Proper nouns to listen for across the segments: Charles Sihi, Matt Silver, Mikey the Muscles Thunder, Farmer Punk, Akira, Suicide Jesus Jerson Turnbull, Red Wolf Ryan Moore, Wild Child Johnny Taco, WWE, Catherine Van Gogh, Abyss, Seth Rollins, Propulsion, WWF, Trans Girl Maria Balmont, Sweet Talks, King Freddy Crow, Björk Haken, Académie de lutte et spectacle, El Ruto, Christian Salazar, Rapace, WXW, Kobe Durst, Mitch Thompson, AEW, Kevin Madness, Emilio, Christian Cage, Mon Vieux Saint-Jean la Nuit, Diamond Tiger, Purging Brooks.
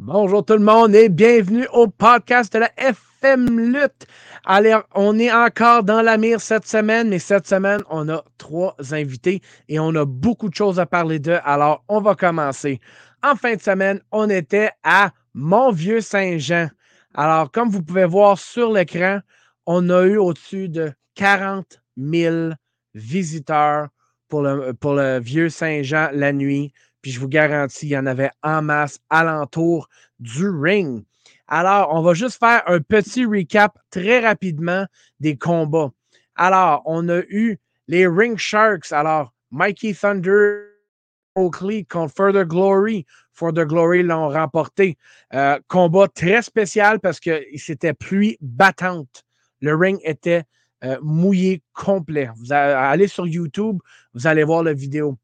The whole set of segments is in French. Bonjour tout le monde et bienvenue au podcast de la FM Lutte. Allez, on est encore dans la mire cette semaine, mais cette semaine, on a 3 invités et on a beaucoup de choses à parler d'eux, alors on va commencer. En fin de semaine, on était à Mon Vieux Saint-Jean. Alors, comme vous pouvez voir sur l'écran, on a eu au-dessus de 40 000 visiteurs pour le Vieux Saint-Jean la nuit. Puis je vous garantis, il y en avait en masse alentour du ring. Alors, on va juste faire un petit recap très rapidement des combats. Alors, on a eu les Ring Sharks. Alors, Mikey Thunder Oakley contre For the Glory. For the Glory l'ont remporté. Combat très spécial parce que c'était pluie battante. Le ring était mouillé complet. Vous allez sur YouTube, vous allez voir la vidéo.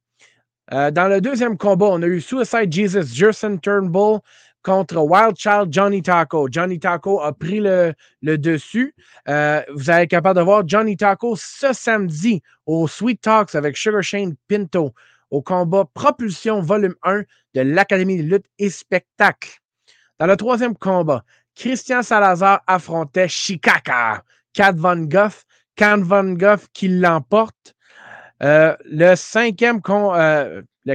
Dans le deuxième combat, on a eu Suicide Jesus Jerson Turnbull contre Wild Child Johnny Taco. Johnny Taco a pris le dessus. Vous allez être capable de voir Johnny Taco ce samedi au Sweet Talks avec Sugar Shane Pinto au combat Propulsion volume 1 de l'Académie de lutte et spectacle. Dans le troisième combat, Christian Salazar affrontait Chikaka Kat Van Gogh. Kat Van Gogh qui l'emporte. Le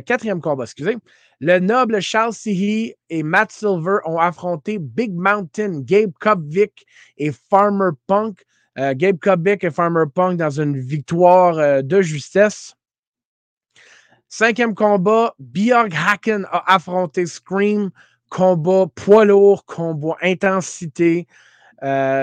quatrième combat, excusez. Le noble Charles Sihi et Matt Silver ont affronté Big Mountain, Gabe Kovic et Farmer Punk. Gabe Kovic et Farmer Punk dans une victoire de justesse. Cinquième combat, Björk Haken a affronté Scream. Combat poids lourd, combat intensité.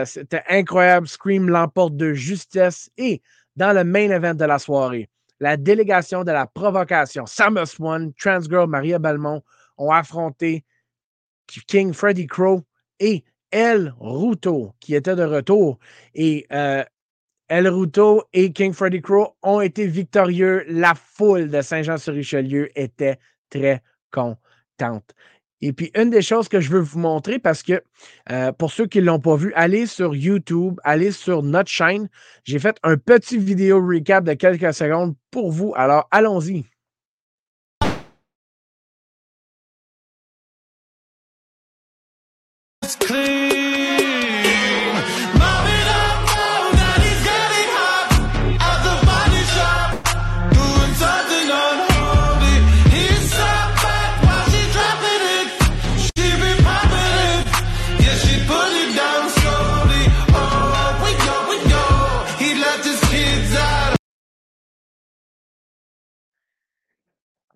C'était incroyable. Scream l'emporte de justesse et dans le main event de la soirée, la délégation de la provocation, Samus One, Trans Girl Maria Balmont ont affronté King Freddy Crow et El Ruto qui était de retour. Et El Ruto et King Freddy Crow ont été victorieux. La foule de Saint-Jean-sur-Richelieu était très contente. Et puis, une des choses que je veux vous montrer, parce que pour ceux qui ne l'ont pas vu, allez sur YouTube, allez sur notre chaîne. J'ai fait un petit vidéo recap de quelques secondes pour vous. Alors, allons-y.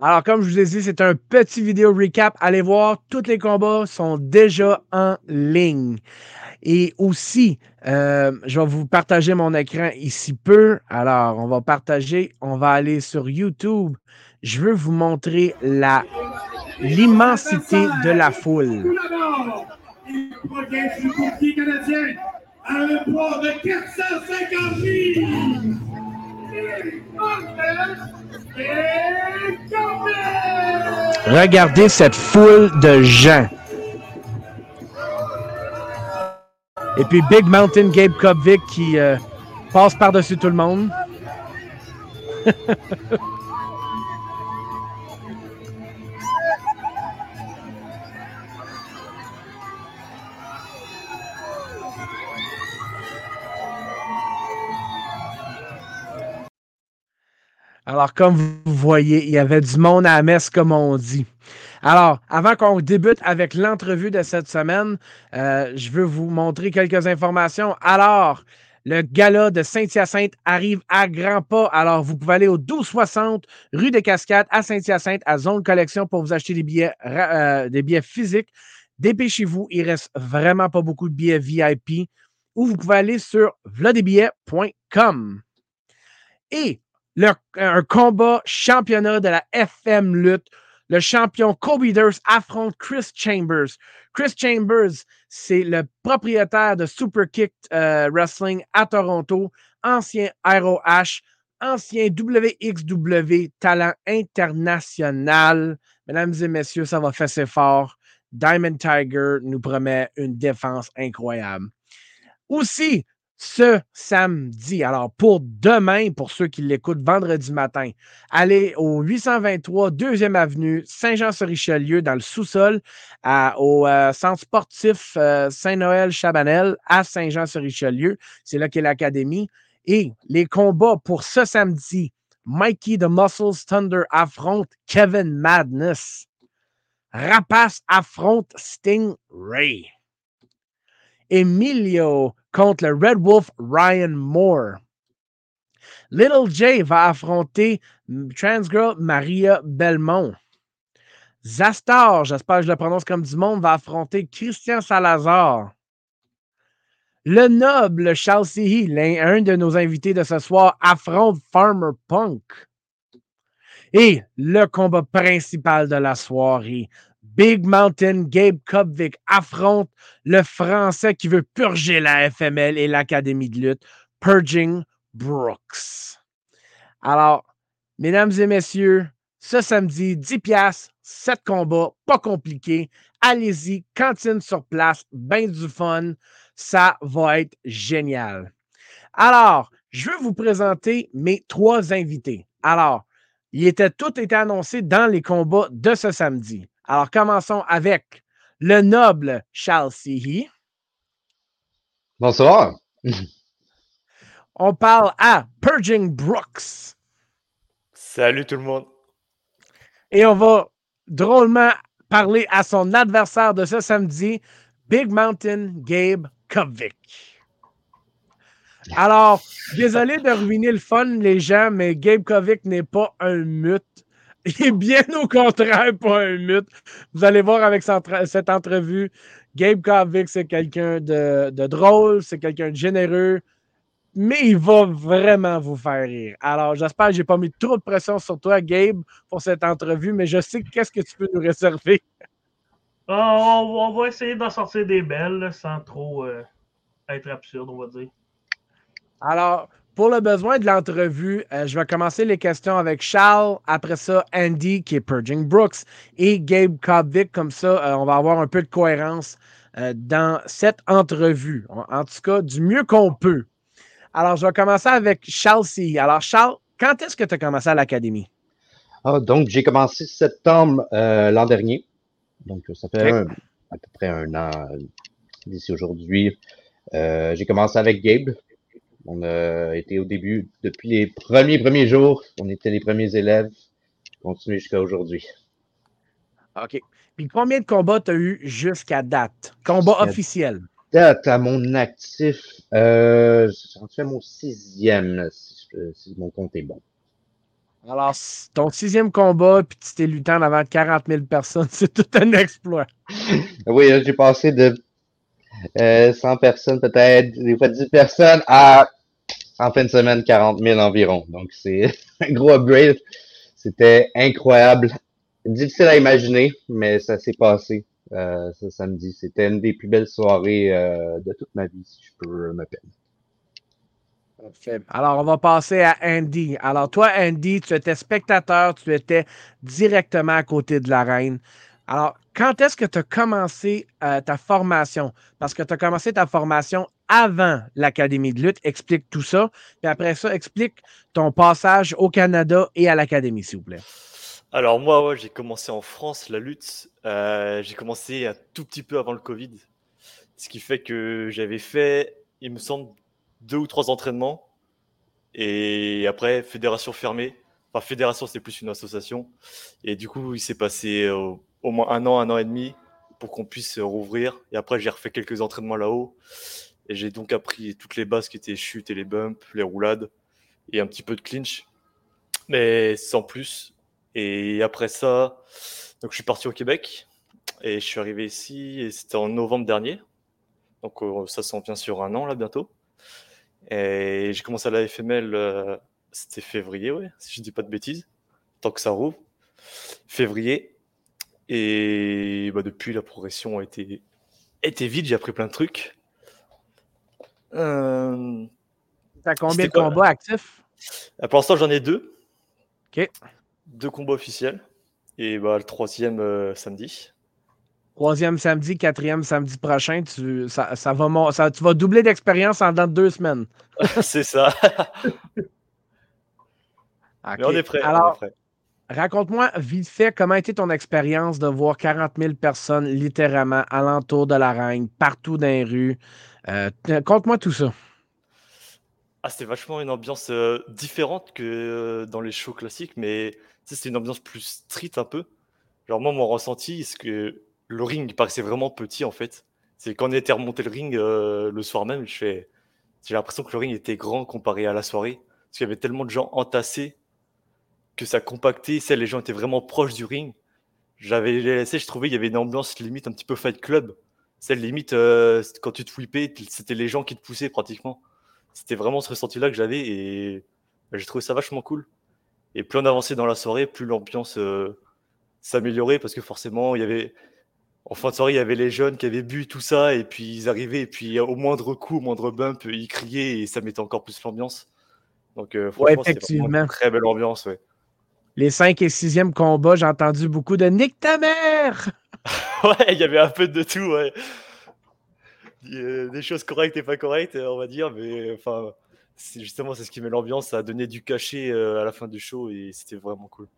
Alors, comme je vous ai dit, c'est un petit vidéo recap. Allez voir, tous les combats sont déjà en ligne. Et aussi, je vais vous partager mon écran ici peu. Alors, on va partager, on va aller sur YouTube. Je veux vous montrer l'immensité de la foule. Il progresse du courtier canadien à un poids de 450 000. Regardez cette foule de gens. Et puis Big Mountain Gabe Kovic qui passe par-dessus tout le monde. Alors, comme vous voyez, il y avait du monde à la messe, comme on dit. Alors, avant qu'on débute avec l'entrevue de cette semaine, je veux vous montrer quelques informations. Alors, le gala de Saint-Hyacinthe arrive à grands pas. Alors, vous pouvez aller au 1260 rue des Cascades à Saint-Hyacinthe, à Zone Collection, pour vous acheter des billets physiques. Dépêchez-vous, il ne reste vraiment pas beaucoup de billets VIP. Ou vous pouvez aller sur vladebillets.com. Et un combat championnat de la FM Lutte. Le champion Kobe Durst affronte Chris Chambers. Chris Chambers, c'est le propriétaire de Superkick Wrestling à Toronto, ancien ROH, ancien WXW, talent international. Mesdames et messieurs, ça va fesser fort. Diamond Tiger nous promet une défense incroyable. Aussi, ce samedi. Alors, pour demain, pour ceux qui l'écoutent vendredi matin, allez au 823 2e avenue Saint-Jean-sur-Richelieu dans le sous-sol au centre sportif Saint-Noël-Chabanel à Saint-Jean-sur-Richelieu. C'est là qu'est l'académie. Et les combats pour ce samedi, Mikey the Muscles Thunder affronte Kevin Madness. Rapace affronte Sting Ray. Emilio contre le Red Wolf Ryan Moore. Little J va affronter Trans Girl Maria Balmont. Zastar, j'espère que je le prononce comme du monde, va affronter Christian Salazar. Le noble Charles Sihi, un de nos invités de ce soir, affronte Farmer Punk. Et le combat principal de la soirée, Big Mountain, Gabe Kovic affronte le Français qui veut purger la FML et l'Académie de lutte, Purging Brooks. Alors, mesdames et messieurs, ce samedi, 10$, 7 combats, pas compliqué. Allez-y, cantine sur place, ben du fun, ça va être génial. Alors, je veux vous présenter mes 3 invités. Alors, tout était annoncé dans les combats de ce samedi. Alors, commençons avec le noble Charles Sihi. Bonsoir. On parle à Purging Brooks. Salut tout le monde. Et on va drôlement parler à son adversaire de ce samedi, Big Mountain Gabe Kovic. Alors, désolé de ruiner le fun, les gens, mais Gabe Kovic n'est pas un mute. Il est bien au contraire pas un mute. Vous allez voir avec cette entrevue, Gabe Kovic, c'est quelqu'un de drôle, c'est quelqu'un de généreux, mais il va vraiment vous faire rire. Alors, j'espère que je n'ai pas mis trop de pression sur toi, Gabe, pour cette entrevue, mais je sais qu'est-ce que tu peux nous réserver. On va essayer d'en sortir des belles, là, sans trop être absurde, on va dire. Alors, pour le besoin de l'entrevue, je vais commencer les questions avec Charles, après ça Andy, qui est Purging Brooks, et Gabe Kovic, comme ça, on va avoir un peu de cohérence dans cette entrevue. En tout cas, du mieux qu'on peut. Alors, je vais commencer avec Charles Sihi. Alors, Charles, quand est-ce que tu as commencé à l'Académie? Donc, j'ai commencé septembre l'an dernier. Donc, ça fait à peu près un an d'ici aujourd'hui. J'ai commencé avec Gabe. On a été au début, depuis les premiers jours, on était les premiers élèves. Continuer jusqu'à aujourd'hui. OK. Puis combien de combats tu as eu jusqu'à date? Combat officiel. Date à mon actif, j'en fais mon 6e, si mon compte est bon. Alors, ton 6e combat, puis tu t'es lutté en avant de 40 000 personnes, c'est tout un exploit. Oui, j'ai passé de 100 personnes peut-être, des fois 10 personnes, à en fin de semaine 40 000 environ. Donc, c'est un gros upgrade. C'était incroyable. Difficile à imaginer, mais ça s'est passé ce samedi. C'était une des plus belles soirées de toute ma vie, si je peux me permettre. Alors, on va passer à Andy. Alors, toi, Andy, tu étais spectateur, tu étais directement à côté de l'arène. Alors, quand est-ce que tu as commencé ta formation? Parce que tu as commencé ta formation avant l'Académie de lutte. Explique tout ça. Puis après ça, explique ton passage au Canada et à l'Académie, s'il vous plaît. Alors, moi, j'ai commencé en France, la lutte. J'ai commencé un tout petit peu avant le Covid. Ce qui fait que j'avais fait, il me semble, 2 ou 3 entraînements, et après fédération fermée. Enfin, fédération, c'est plus une association, et du coup il s'est passé au moins un an et demi pour qu'on puisse rouvrir. Et après j'ai refait quelques entraînements là-haut, et j'ai donc appris toutes les bases qui étaient chutes et les bumps, les roulades et un petit peu de clinch, mais sans plus. Et après ça, donc je suis parti au Québec et je suis arrivé ici, et c'était en novembre dernier, donc ça s'en vient sur un an là bientôt. Et j'ai commencé à la FML, c'était février, si je ne dis pas de bêtises, tant que ça rouvre, février. Et bah, depuis, la progression a été vite, j'ai appris plein de trucs. T'as combien de combats actifs? Pour l'instant, j'en ai 2. OK. 2 combats officiels, et bah, le 3e samedi. Troisième samedi, quatrième samedi prochain, tu vas doubler d'expérience en dedans de 2 semaines. C'est ça. Okay. Mais on est prêt. Alors, raconte-moi vite fait comment était ton expérience de voir 40 000 personnes littéralement alentour de l'arène, partout dans les rues. Conte-moi tout ça. Ah, c'était vachement une ambiance différente que dans les shows classiques, mais c'était une ambiance plus street un peu. Genre moi, mon ressenti, c'est que le ring, il paraissait vraiment petit en fait. C'est quand on était remonté le ring le soir même, j'ai l'impression que le ring était grand comparé à la soirée. Parce qu'il y avait tellement de gens entassés que ça compactait. Les gens étaient vraiment proches du ring. Je trouvais qu'il y avait une ambiance limite un petit peu Fight Club. Limite, quand tu te whippais, c'était les gens qui te poussaient pratiquement. C'était vraiment ce ressenti-là que j'avais et j'ai trouvé ça vachement cool. Et plus on avançait dans la soirée, plus l'ambiance s'améliorait parce que forcément, en fin de soirée, il y avait les jeunes qui avaient bu tout ça et puis ils arrivaient et puis au moindre coup, au moindre bump, ils criaient et ça mettait encore plus l'ambiance. Donc franchement, c'était vraiment une très belle ambiance. Ouais. Les 5 et 6e combats, j'ai entendu beaucoup de « Nique ta mère !» Ouais, il y avait un peu de tout, ouais. Des choses correctes et pas correctes, on va dire, mais enfin, c'est ce qui met l'ambiance, ça a donné du cachet à la fin du show et c'était vraiment cool.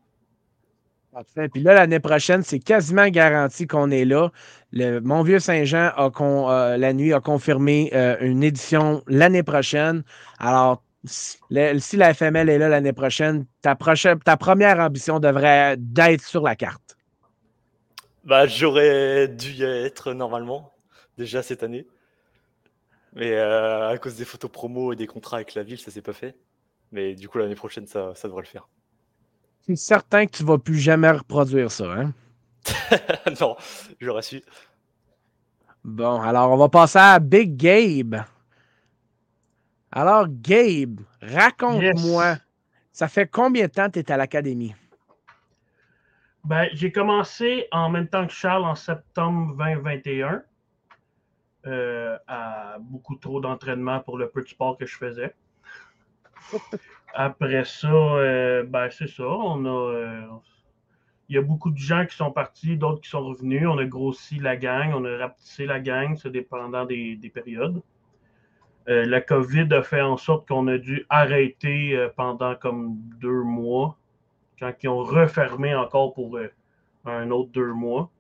Parfait. Puis là, l'année prochaine, c'est quasiment garanti qu'on est là. Mon Vieux Saint-Jean la nuit a confirmé une édition l'année prochaine. Alors, si la FML est là l'année prochaine, ta première ambition devrait d'être sur la carte. Bah, j'aurais dû y être normalement, déjà cette année. Mais à cause des photos promo et des contrats avec la ville, ça s'est pas fait. Mais du coup, l'année prochaine, ça devrait le faire. C'est certain que tu ne vas plus jamais reproduire ça, hein? Non, j'aurais su. Bon, alors on va passer à Big Gabe. Alors, Gabe, raconte-moi, ça fait combien de temps que tu es à l'académie? Ben, j'ai commencé en même temps que Charles en septembre 2021, à beaucoup trop d'entraînement pour le peu de sport que je faisais. Après ça, c'est ça. Il y a beaucoup de gens qui sont partis, d'autres qui sont revenus. On a grossi la gang, on a rapetissé la gang, c'est dépendant des périodes. La COVID a fait en sorte qu'on a dû arrêter pendant comme 2 mois, quand ils ont refermé encore pour un autre 2 mois.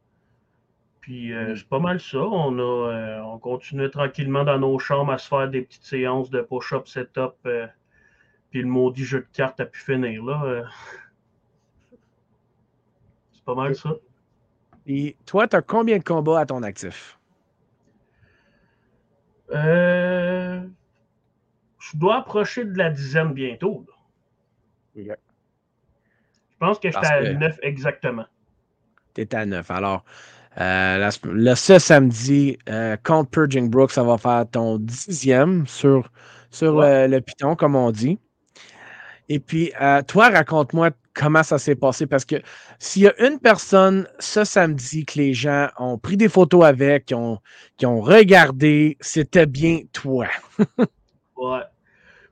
Puis c'est pas mal ça. On continuait tranquillement dans nos chambres à se faire des petites séances de push-up, set-up, puis le maudit jeu de cartes a pu finir, là. C'est pas mal, ça. Et toi, t'as combien de combats à ton actif? Je dois approcher de la 10aine bientôt, là. Yeah. Je pense que j'étais à 9 exactement. T'es à 9, alors... ce samedi, contre Purging Brooks, ça va faire ton 10e sur le piton, comme on dit. Et puis, toi, raconte-moi comment ça s'est passé, parce que s'il y a une personne ce samedi que les gens ont pris des photos avec, qui ont regardé, c'était bien toi. Ouais.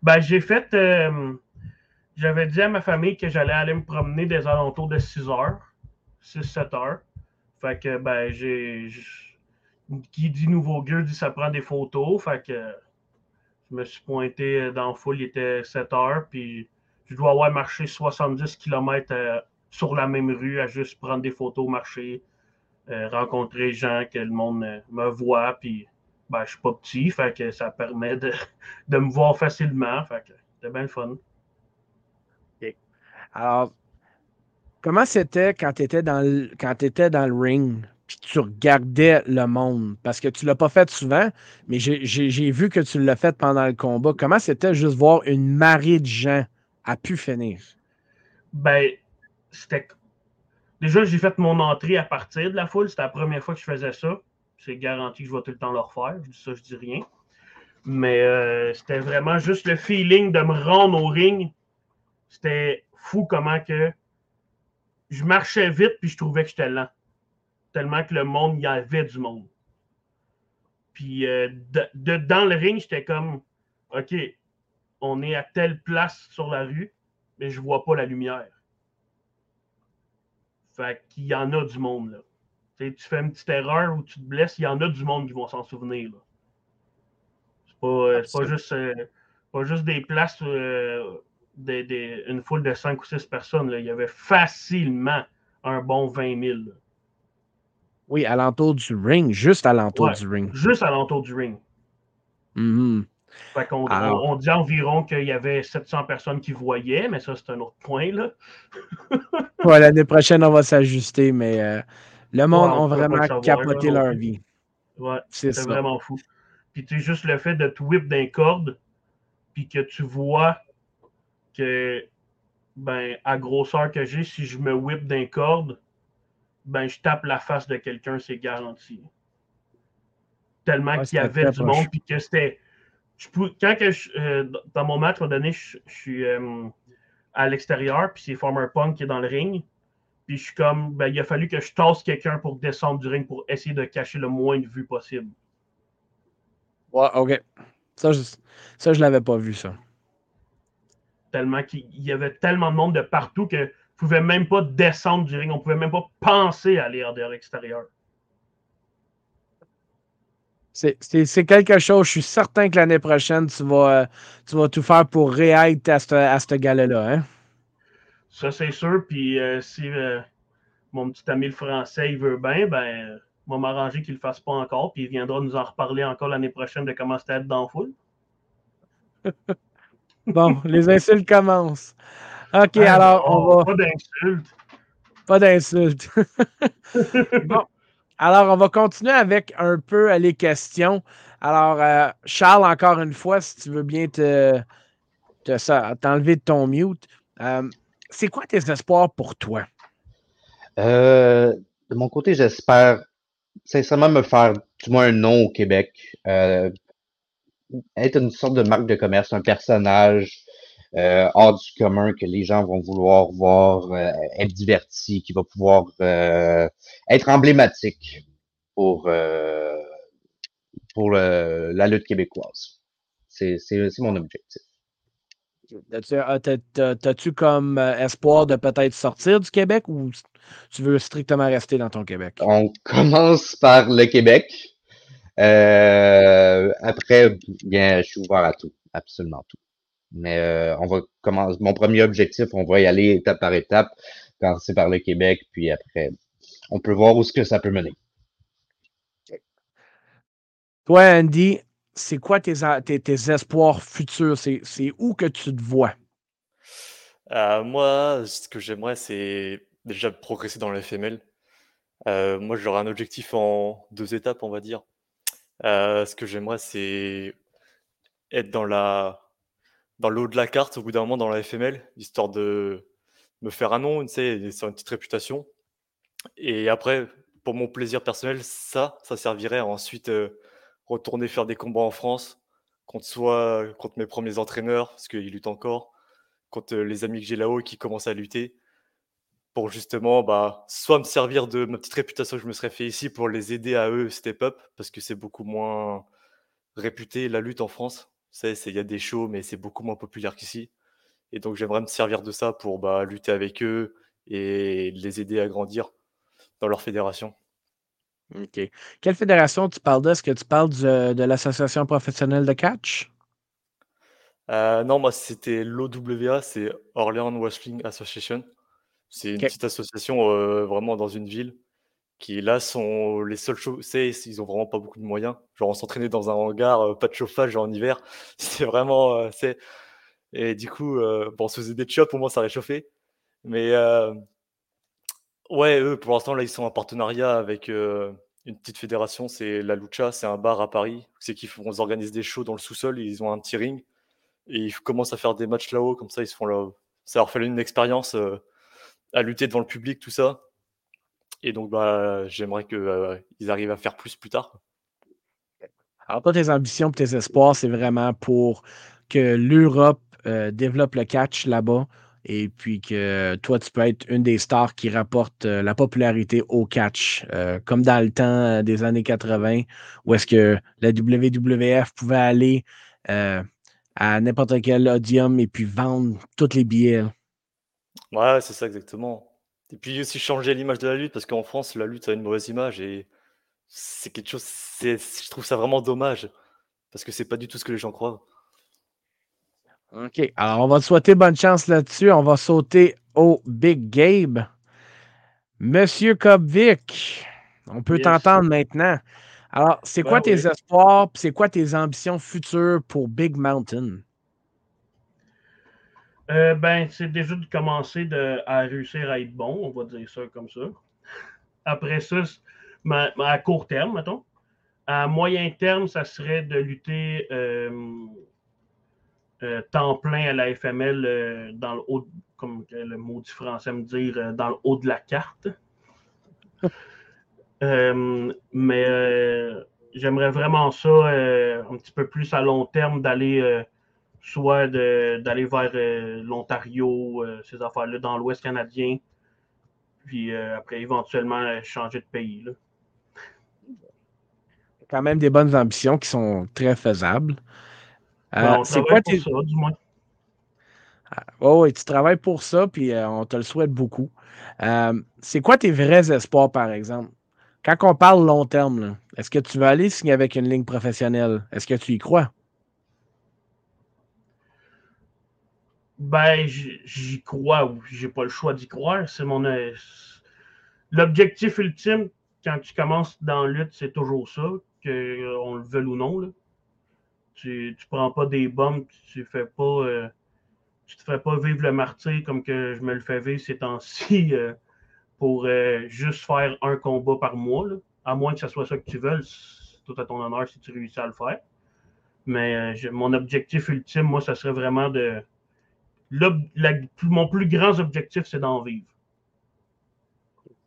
Ben, j'ai fait... j'avais dit à ma famille que j'allais aller me promener des alentours de 6-7 heures. Fait que, ben, qui dit nouveau gueux dit ça prend des photos. Fait que je me suis pointé dans la foule, il était 7 heures. Puis je dois avoir marché 70 km sur la même rue à juste prendre des photos, marcher, rencontrer les gens, que le monde me voit. Puis, ben, je suis pas petit. Fait que ça permet de me voir facilement. Fait que c'était bien le fun. Okay. Alors... Comment c'était quand tu étais dans le ring puis tu regardais le monde? Parce que tu l'as pas fait souvent, mais j'ai vu que tu l'as fait pendant le combat. Comment c'était juste voir une marée de gens à pu finir? Ben, c'était... Déjà, j'ai fait mon entrée à partir de la foule. C'était la première fois que je faisais ça. C'est garanti que je vais tout le temps le refaire. Je dis ça, je dis rien. Mais c'était vraiment juste le feeling de me rendre au ring. C'était fou comment que... Je marchais vite, puis je trouvais que j'étais lent. Tellement que le monde, il y avait du monde. Puis dans le ring, j'étais comme, OK, on est à telle place sur la rue, mais je vois pas la lumière. Fait qu'il y en a du monde, là. T'sais, tu fais une petite erreur ou tu te blesses, il y en a du monde qui vont s'en souvenir. Là. C'est pas juste des places, une foule de 5 ou 6 personnes. Là. Il y avait facilement un bon 20 000. Là. Oui, alentour du ring, juste alentour du ring. Juste alentour du ring. Mm-hmm. Fait qu'on on dit environ qu'il y avait 700 personnes qui voyaient, mais ça, c'est un autre point, là. Ouais, l'année prochaine, on va s'ajuster, mais le monde a vraiment capoté leur vie. Ouais, c'est vraiment fou. Puis, tu sais, juste le fait de te whip d'un corde, puis que tu vois que, ben, à grosseur que j'ai, si je me whip d'un corde, ben, je tape la face de quelqu'un, c'est garanti. Tellement qu'il y avait du monde, puis que c'était... dans mon match, à un moment donné, je suis à l'extérieur, puis c'est Farmer Punk qui est dans le ring. Puis je suis comme, ben, il a fallu que je tasse quelqu'un pour descendre du ring pour essayer de cacher le moins de vues possible. Ouais, OK. Ça, je l'avais pas vu, ça. Tellement qu'il y avait tellement de monde de partout que je pouvais même pas descendre du ring. On pouvait même pas penser à aller à l'extérieur. C'est quelque chose. Je suis certain que l'année prochaine, tu vas tout faire pour réaide à ce gala-là. Hein? Ça, c'est sûr. Puis si mon petit ami le français, il veut bien, ben, on va m'arranger qu'il ne le fasse pas encore. Puis il viendra nous en reparler encore l'année prochaine de comment c'était être dans la foule. Bon, les insultes commencent. OK, alors, on va... Pas d'insultes. Pas d'insultes. Bon. Alors, on va continuer avec un peu les questions. Alors, Charles, encore une fois, si tu veux bien t'enlever de ton mute, c'est quoi tes espoirs pour toi? De mon côté, j'espère sincèrement me faire du moins un nom au Québec. Être une sorte de marque de commerce, un personnage hors du commun que les gens vont vouloir voir, être divertis, qui va pouvoir être emblématique pour la lutte québécoise. C'est mon objectif. T'as-tu comme espoir de peut-être sortir du Québec ou tu veux strictement rester dans ton Québec? On commence par le Québec. Après, bien, je suis ouvert à tout, absolument tout. Mais on va commencer. Mon premier objectif, on va y aller étape par étape, commencer par le Québec, puis après, on peut voir où ce que ça peut mener. Toi, Andy, c'est quoi tes espoirs futurs? C'est où que tu te vois? Moi, ce que j'aimerais, c'est déjà progresser dans le FML. Moi, j'aurai un objectif en 2 étapes, on va dire. Ce que j'aimerais, c'est être dans le haut de la carte, au bout d'un moment, dans la FML, histoire de me faire un nom, tu sais, sur une petite réputation. Et après, pour mon plaisir personnel, ça servirait à ensuite retourner faire des combats en France, contre mes premiers entraîneurs, parce qu'ils luttent encore, contre les amis que j'ai là-haut qui commencent à lutter, pour justement, soit me servir de ma petite réputation que je me serais fait ici pour les aider à eux step up, parce que c'est beaucoup moins réputé la lutte en France. Il y a des shows, mais c'est beaucoup moins populaire qu'ici. Et donc, j'aimerais me servir de ça pour lutter avec eux et les aider à grandir dans leur fédération. OK. Quelle fédération tu parles de? Est-ce que tu parles de l'Association professionnelle de catch? Non, moi, c'était l'OWA, c'est Orléans Wrestling Association. C'est une petite association vraiment dans une ville qui, là, sont les seuls chaussés. Ils n'ont vraiment pas beaucoup de moyens. Genre, on s'entraînait dans un hangar, pas de chauffage en hiver. C'est vraiment... Et du coup, on se faisait des chops, au moins, ça réchauffait. Mais ouais, eux, pour l'instant, là, ils sont en partenariat avec une petite fédération. C'est La Lucha, c'est un bar à Paris. C'est qu'ils organisent des shows dans le sous-sol. Ils ont un petit ring. Et ils commencent à faire des matchs là-haut. Comme ça, ils se font là-haut. Ça leur fait une expérience à lutter devant le public, tout ça. Et donc, j'aimerais qu'ils arrivent à faire plus tard. Alors, toi, tes ambitions et tes espoirs, c'est vraiment pour que l'Europe développe le catch là-bas et puis que toi, tu peux être une des stars qui rapporte la popularité au catch, comme dans le temps des années 80, où est-ce que la WWF pouvait aller à n'importe quel audium et puis vendre tous les billets. Ouais, c'est ça exactement. Et puis aussi changer l'image de la lutte, parce qu'en France, la lutte a une mauvaise image et c'est quelque chose, je trouve ça vraiment dommage, parce que c'est pas du tout ce que les gens croient. OK. Alors, on va te souhaiter bonne chance là-dessus. On va sauter au Big Gabe. Monsieur Kovic, on peut t'entendre maintenant. Alors, c'est quoi tes espoirs et c'est quoi tes ambitions futures pour Big Mountain? C'est déjà de commencer à réussir à être bon, on va dire ça comme ça. Après ça, à court terme, mettons. À moyen terme, ça serait de lutter temps plein à la FML dans le haut, comme le maudit français me dit, dans le haut de la carte. Mais j'aimerais vraiment ça un petit peu plus à long terme d'aller d'aller vers l'Ontario, ces affaires-là, dans l'Ouest canadien, puis après éventuellement changer de pays. Là. Quand même des bonnes ambitions qui sont très faisables. On c'est quoi pour ça, du moins. Oui, tu travailles pour ça, puis on te le souhaite beaucoup. C'est quoi tes vrais espoirs, par exemple? Quand on parle long terme, là, est-ce que tu veux aller signer avec une ligue professionnelle? Est-ce que tu y crois? J'y crois. J'ai pas le choix d'y croire. C'est mon... L'objectif ultime, quand tu commences dans la lutte, c'est toujours ça, qu'on le veuille ou non, là. Tu prends pas des bombes, tu te fais pas vivre le martyr comme que je me le fais vivre ces temps-ci pour juste faire un combat par mois. Là. À moins que ce soit ça que tu veux, c'est tout à ton honneur si tu réussis à le faire. Mais mon objectif ultime, moi, ça serait vraiment de... Mon plus grand objectif, c'est d'en vivre.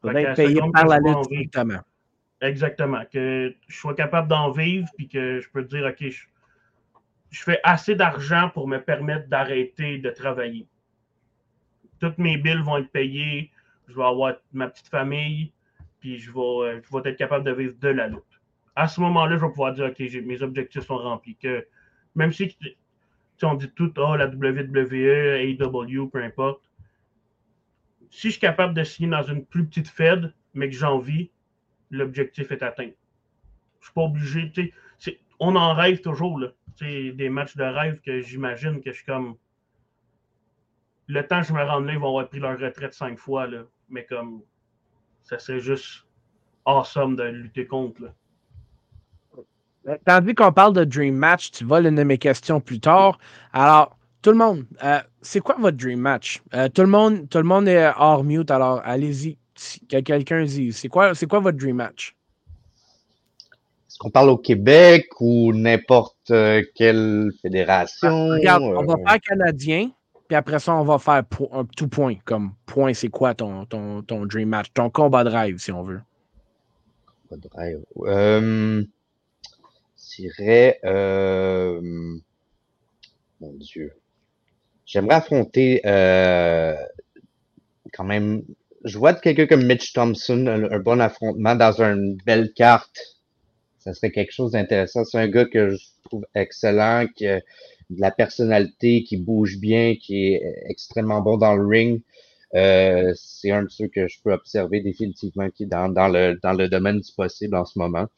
D'être payé par la lutte directement. Exactement. Que je sois capable d'en vivre puis que je peux dire, OK, je fais assez d'argent pour me permettre d'arrêter de travailler. Toutes mes billes vont être payées, je vais avoir ma petite famille, puis je vais être capable de vivre de la lutte. À ce moment-là, je vais pouvoir dire, OK, mes objectifs sont remplis. Que même si on dit tout, la WWE, AEW, peu importe, si je suis capable de signer dans une plus petite fed, mais que j'en vis, l'objectif est atteint. Je suis pas obligé, tu sais. On en rêve toujours, là. C'est des matchs de rêve que j'imagine que je suis comme... Le temps que je me rende là, ils vont avoir pris leur retraite 5 fois, là. Mais comme... Ça serait juste awesome de lutter contre, là. Tandis qu'on parle de Dream Match, tu vas l'une de mes questions plus tard. Alors, tout le monde, c'est quoi votre Dream Match? Tout le monde est hors mute, alors allez-y. Que quelqu'un dise, c'est quoi votre Dream Match? Est-ce qu'on parle au Québec ou n'importe quelle fédération? Regarde, on va faire canadien, puis après ça, on va faire un tout point. Comme point, c'est quoi ton dream match, ton combat de rêve, si on veut? Combat de rêve. Je dirais... mon Dieu. J'aimerais affronter quand même... Je vois de quelqu'un comme Mitch Thompson, un bon affrontement dans une belle carte. Ça serait quelque chose d'intéressant. C'est un gars que je trouve excellent, qui a de la personnalité, qui bouge bien, qui est extrêmement bon dans le ring. C'est un de ceux que je peux observer définitivement qui est dans le domaine du possible en ce moment.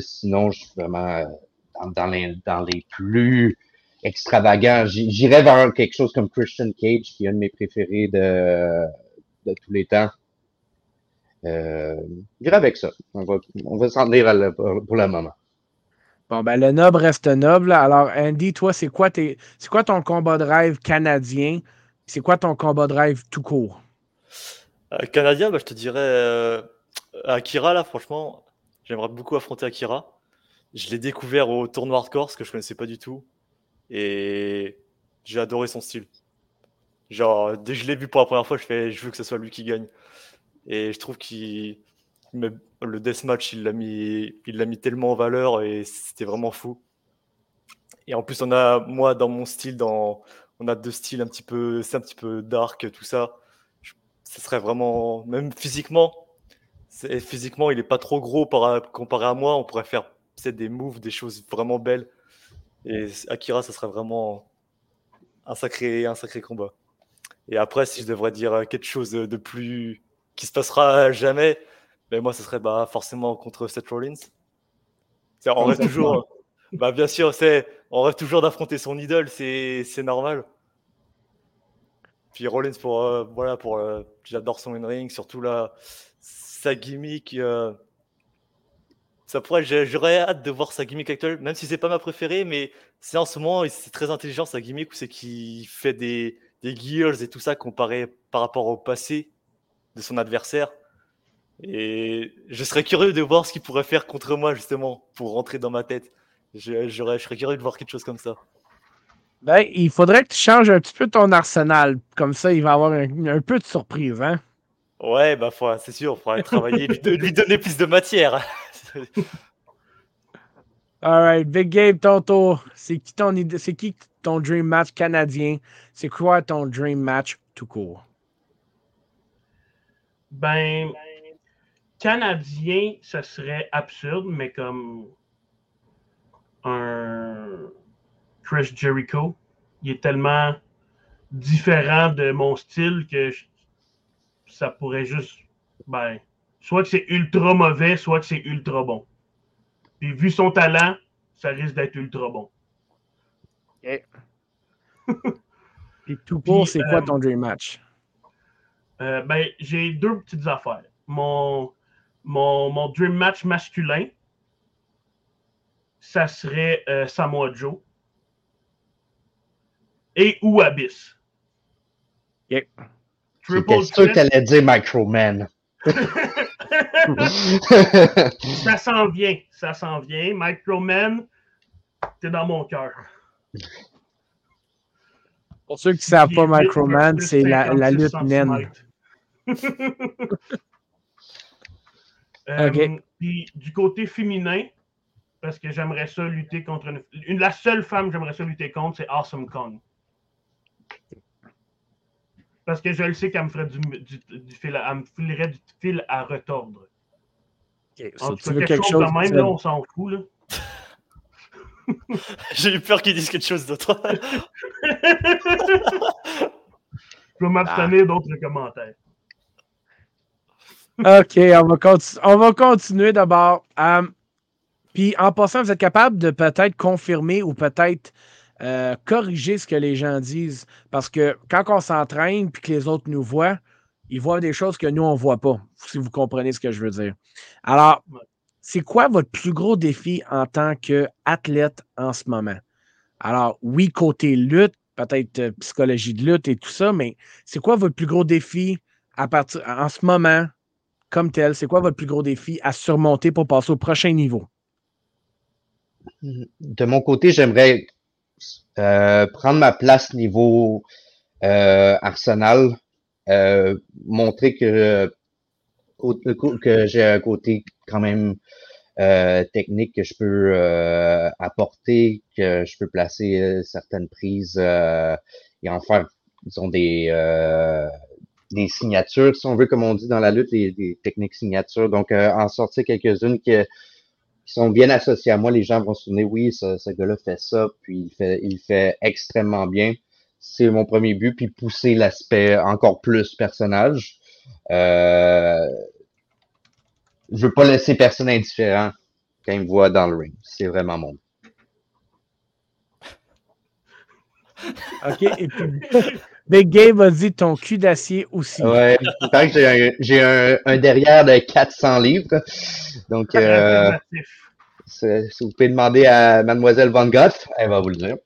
Sinon, je suis vraiment dans les plus extravagants. J'irais vers quelque chose comme Christian Cage, qui est un de mes préférés de tous les temps. J'irai avec ça. On va s'en tenir pour le moment. Bon, le noble reste noble. Alors, Andy, toi, c'est quoi ton combat de rêve canadien? C'est quoi ton combat de rêve tout court? Canadien, je te dirais Akira, là, franchement, j'aimerais beaucoup affronter Akira. Je l'ai découvert au tournoi hardcore, ce que je ne connaissais pas du tout. Et j'ai adoré son style. Genre, dès que je l'ai vu pour la première fois, je veux que ce soit lui qui gagne. Et je trouve le deathmatch, il l'a mis tellement en valeur et c'était vraiment fou. Et en plus, moi, dans mon style, on a deux styles un petit peu dark, tout ça. Ce serait vraiment, même physiquement, il n'est pas trop gros comparé à moi. On pourrait faire peut-être des moves, des choses vraiment belles. Et Akira, ça serait vraiment un sacré combat. Et après, si je devrais dire quelque chose de plus qui se passera jamais, ben moi, ce serait forcément contre Seth Rollins. C'est-à-dire, on rêve toujours, bien sûr, on rêve toujours d'affronter son idole, c'est normal. Puis Rollins, j'adore son in-ring, surtout là, sa gimmick. J'aurais hâte de voir sa gimmick actuelle, même si c'est pas ma préférée, mais c'est en ce moment, c'est très intelligent sa gimmick, où c'est qu'il fait des gears et tout ça comparé par rapport au passé de son adversaire. Et je serais curieux de voir ce qu'il pourrait faire contre moi, justement, pour rentrer dans ma tête. Je serais curieux de voir quelque chose comme ça. Ben, il faudrait que tu changes un petit peu ton arsenal. Comme ça, il va avoir un peu de surprise, hein? Ouais, c'est sûr. Il faudrait travailler, lui donner plus de matière. All right, Big Gabe, ton tour. C'est qui ton dream match canadien? C'est quoi ton dream match tout court? Ben, canadien, ce serait absurde, mais comme un Chris Jericho. Il est tellement différent de mon style que ça pourrait juste... Ben, soit que c'est ultra mauvais, soit que c'est ultra bon. Puis vu son talent, ça risque d'être ultra bon. OK. Puis tout court, c'est quoi ton dream match? J'ai deux petites affaires. Mon dream match masculin, ça serait Samoa Joe et ou Abyss. Yeah. Triple Threat. Sûr que t'allais dire Microman. Ça s'en vient. Microman, t'es dans mon cœur. Pour ceux qui ne savent pas, Microman, c'est la lutte naine. Okay. Puis du côté féminin, parce que j'aimerais ça lutter contre la seule femme que j'aimerais ça lutter contre, c'est Awesome Kong. Parce que je le sais qu'elle me ferait du fil à retordre. Okay, en tout cas, quelque chose de même, là, on s'en fout, là. J'ai eu peur qu'ils disent quelque chose d'autre. Je vais m'abstenir d'autres commentaires. OK, on va continuer d'abord. Puis, en passant, vous êtes capable de peut-être confirmer ou peut-être... corriger ce que les gens disent, parce que quand on s'entraîne puis que les autres nous voient, ils voient des choses que nous, on ne voit pas, si vous comprenez ce que je veux dire. Alors, c'est quoi votre plus gros défi en tant qu'athlète en ce moment? Alors, oui, côté lutte, peut-être psychologie de lutte et tout ça, mais c'est quoi votre plus gros défi en ce moment, comme tel? C'est quoi votre plus gros défi à surmonter pour passer au prochain niveau? De mon côté, j'aimerais prendre ma place niveau Arsenal, montrer que j'ai un côté quand même technique que je peux apporter, que je peux placer certaines prises et en faire, disons, des signatures, si on veut, comme on dit dans la lutte, des techniques signatures. Donc, en sortir quelques-unes qui sont bien associés à moi, les gens vont se souvenir, oui, ce gars-là fait ça, puis il fait extrêmement bien. C'est mon premier but, puis pousser l'aspect encore plus personnage. Je veux pas laisser personne indifférent quand il me voit dans le ring. C'est vraiment mon but. OK, et puis... Big Gabe a dit ton cul d'acier aussi. Ouais, il paraît que j'ai un derrière de 400 livres. Donc, si vous pouvez demander à Mademoiselle Van Gogh, elle va vous le dire.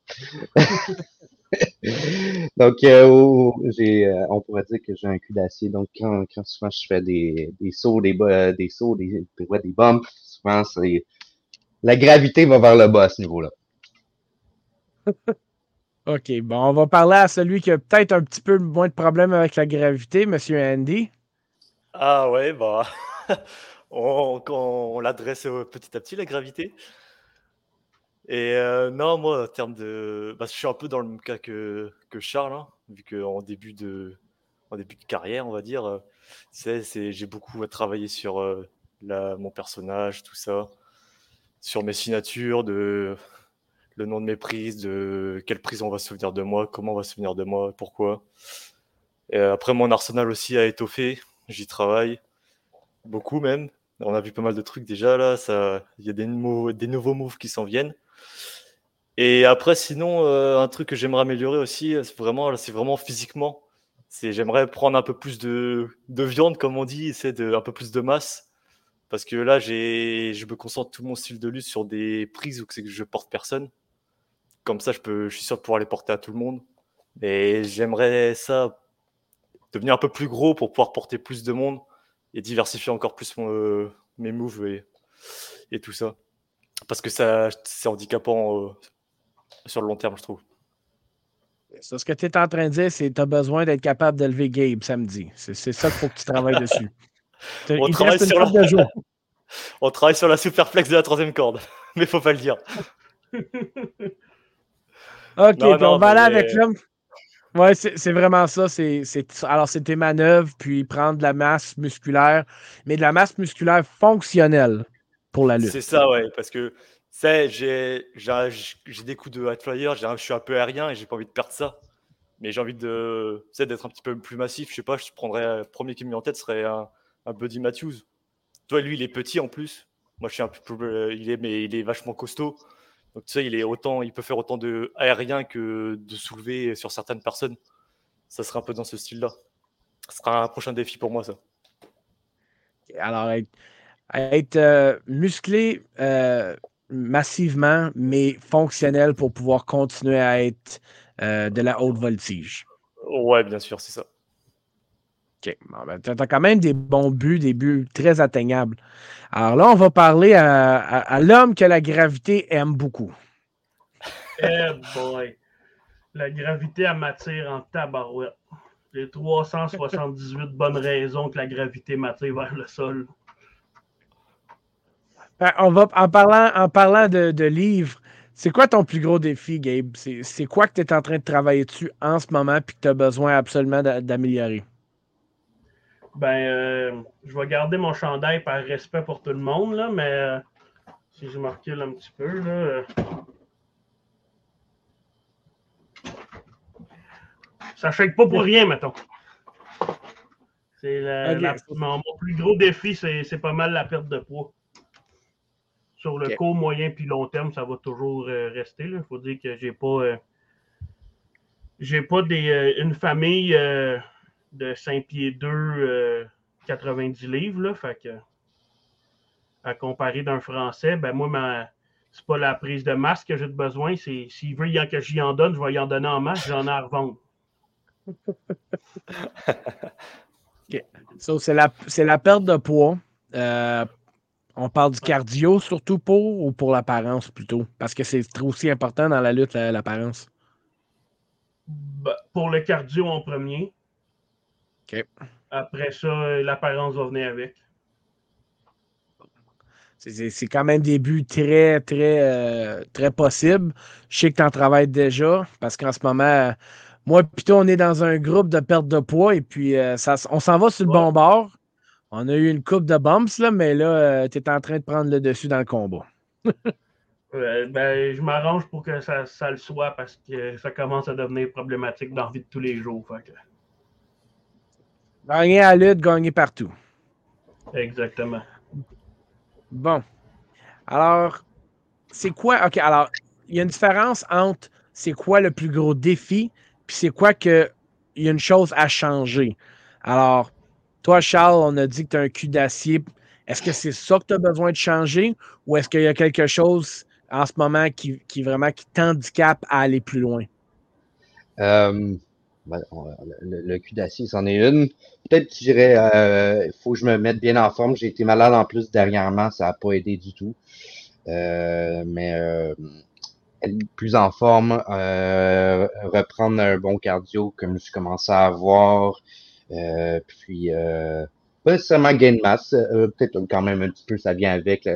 Donc, on pourrait dire que j'ai un cul d'acier. Donc, quand souvent je fais des sauts, des bumps, souvent, la gravité va vers le bas à ce niveau-là. OK, bon, on va parler à celui qui a peut-être un petit peu moins de problèmes avec la gravité, monsieur Andy. Ah ouais, on l'adresse petit à petit, la gravité. Et non, moi, en termes de... je suis un peu dans le même cas que Charles, hein, vu qu'en début de carrière, on va dire, j'ai beaucoup travaillé sur mon personnage, tout ça, sur mes signatures de... le nom de mes prises, de quelle prise on va se souvenir de moi, comment on va se souvenir de moi, pourquoi. Et après, mon arsenal aussi a étoffé. J'y travaille beaucoup même. On a vu pas mal de trucs déjà là. Il y a des nouveaux moves qui s'en viennent. Et après, sinon, un truc que j'aimerais améliorer aussi, c'est vraiment physiquement. J'aimerais prendre un peu plus de viande, comme on dit, un peu plus de masse. Parce que là, je me concentre tout mon style de lutte sur des prises où je porte personne. Comme ça, je suis sûr de pouvoir les porter à tout le monde. Et j'aimerais ça devenir un peu plus gros pour pouvoir porter plus de monde et diversifier encore plus mes moves et tout ça. Parce que ça, c'est handicapant sur le long terme, je trouve. Ça, ce que tu es en train de dire, c'est que tu as besoin d'être capable d'élever Gabe samedi. C'est ça qu'il faut que tu travailles dessus. On travaille sur la superplexe de la troisième corde, mais faut pas le dire. Ok, on va aller avec l'homme. Ouais, c'est vraiment ça. Alors, c'est tes manœuvres, puis prendre de la masse musculaire, mais de la masse musculaire fonctionnelle pour la lutte. C'est ça, ouais, parce que j'ai des coups de high flyer, je suis un peu aérien et j'ai pas envie de perdre ça. Mais j'ai envie d'être un petit peu plus massif. Je sais pas, je prendrais le premier qui me vient en tête serait un Buddy Matthews. Toi, lui, il est petit en plus. Moi, je suis un peu mais il est vachement costaud. Donc tu sais, il peut faire autant de aérien que de soulever sur certaines personnes. Ça sera un peu dans ce style-là. Ce sera un prochain défi pour moi, ça. Alors, être musclé massivement, mais fonctionnel pour pouvoir continuer à être de la haute voltige. Ouais, bien sûr, c'est ça. OK. Bon, ben, tu as quand même des bons buts, des buts très atteignables. Alors là, on va parler à l'homme que la gravité aime beaucoup. Eh hey boy! La gravité, elle m'attire en tabarouette. J'ai 378 bonnes raisons que la gravité m'attire vers le sol. En parlant de livres, c'est quoi ton plus gros défi, Gabe? C'est quoi que tu es en train de travailler dessus en ce moment et que tu as besoin absolument d'améliorer? Ben, je vais garder mon chandail par respect pour tout le monde, là, mais si je me recule un petit peu, là... Ça shake pas pour rien, mettons. Mon plus gros défi, c'est pas mal la perte de poids. Sur le court, moyen puis long terme, ça va toujours rester. Il faut dire que j'ai pas une famille... de 5 pieds 2, 90 livres, là, fait que à comparer d'un Français, ben moi, c'est pas la prise de masse que j'ai de besoin, c'est s'il veut que j'y en donne, je vais y en donner en masse, j'en ai à revendre. Okay. So, c'est la perte de poids. On parle du cardio, surtout pour l'apparence, plutôt? Parce que c'est aussi important dans la lutte, l'apparence. Ben, pour le cardio en premier. Okay. Après ça, l'apparence va venir avec. C'est quand même des buts très, très, très possibles. Je sais que tu en travailles déjà parce qu'en ce moment, moi et toi, on est dans un groupe de perte de poids et puis on s'en va sur le bon bord. On a eu une coupe de bumps, là, mais là, tu es en train de prendre le dessus dans le combat. Je m'arrange pour que ça le soit parce que ça commence à devenir problématique dans la vie de tous les jours. Fait que... Gagner à la lutte, gagner partout. Exactement. Bon. Alors, c'est quoi... OK, alors, il y a une différence entre c'est quoi le plus gros défi puis c'est quoi qu'il y a une chose à changer. Alors, toi, Charles, on a dit que tu as un cul d'acier. Est-ce que c'est ça que tu as besoin de changer ou est-ce qu'il y a quelque chose en ce moment qui t'handicape à aller plus loin? Le cul d'acier, c'en est une. Peut-être que je dirais, il faut que je me mette bien en forme. J'ai été malade en plus dernièrement, ça n'a pas aidé du tout. Mais plus en forme, reprendre un bon cardio comme je commençais à avoir. Puis pas seulement gain de masse, peut-être quand même un petit peu, ça vient avec.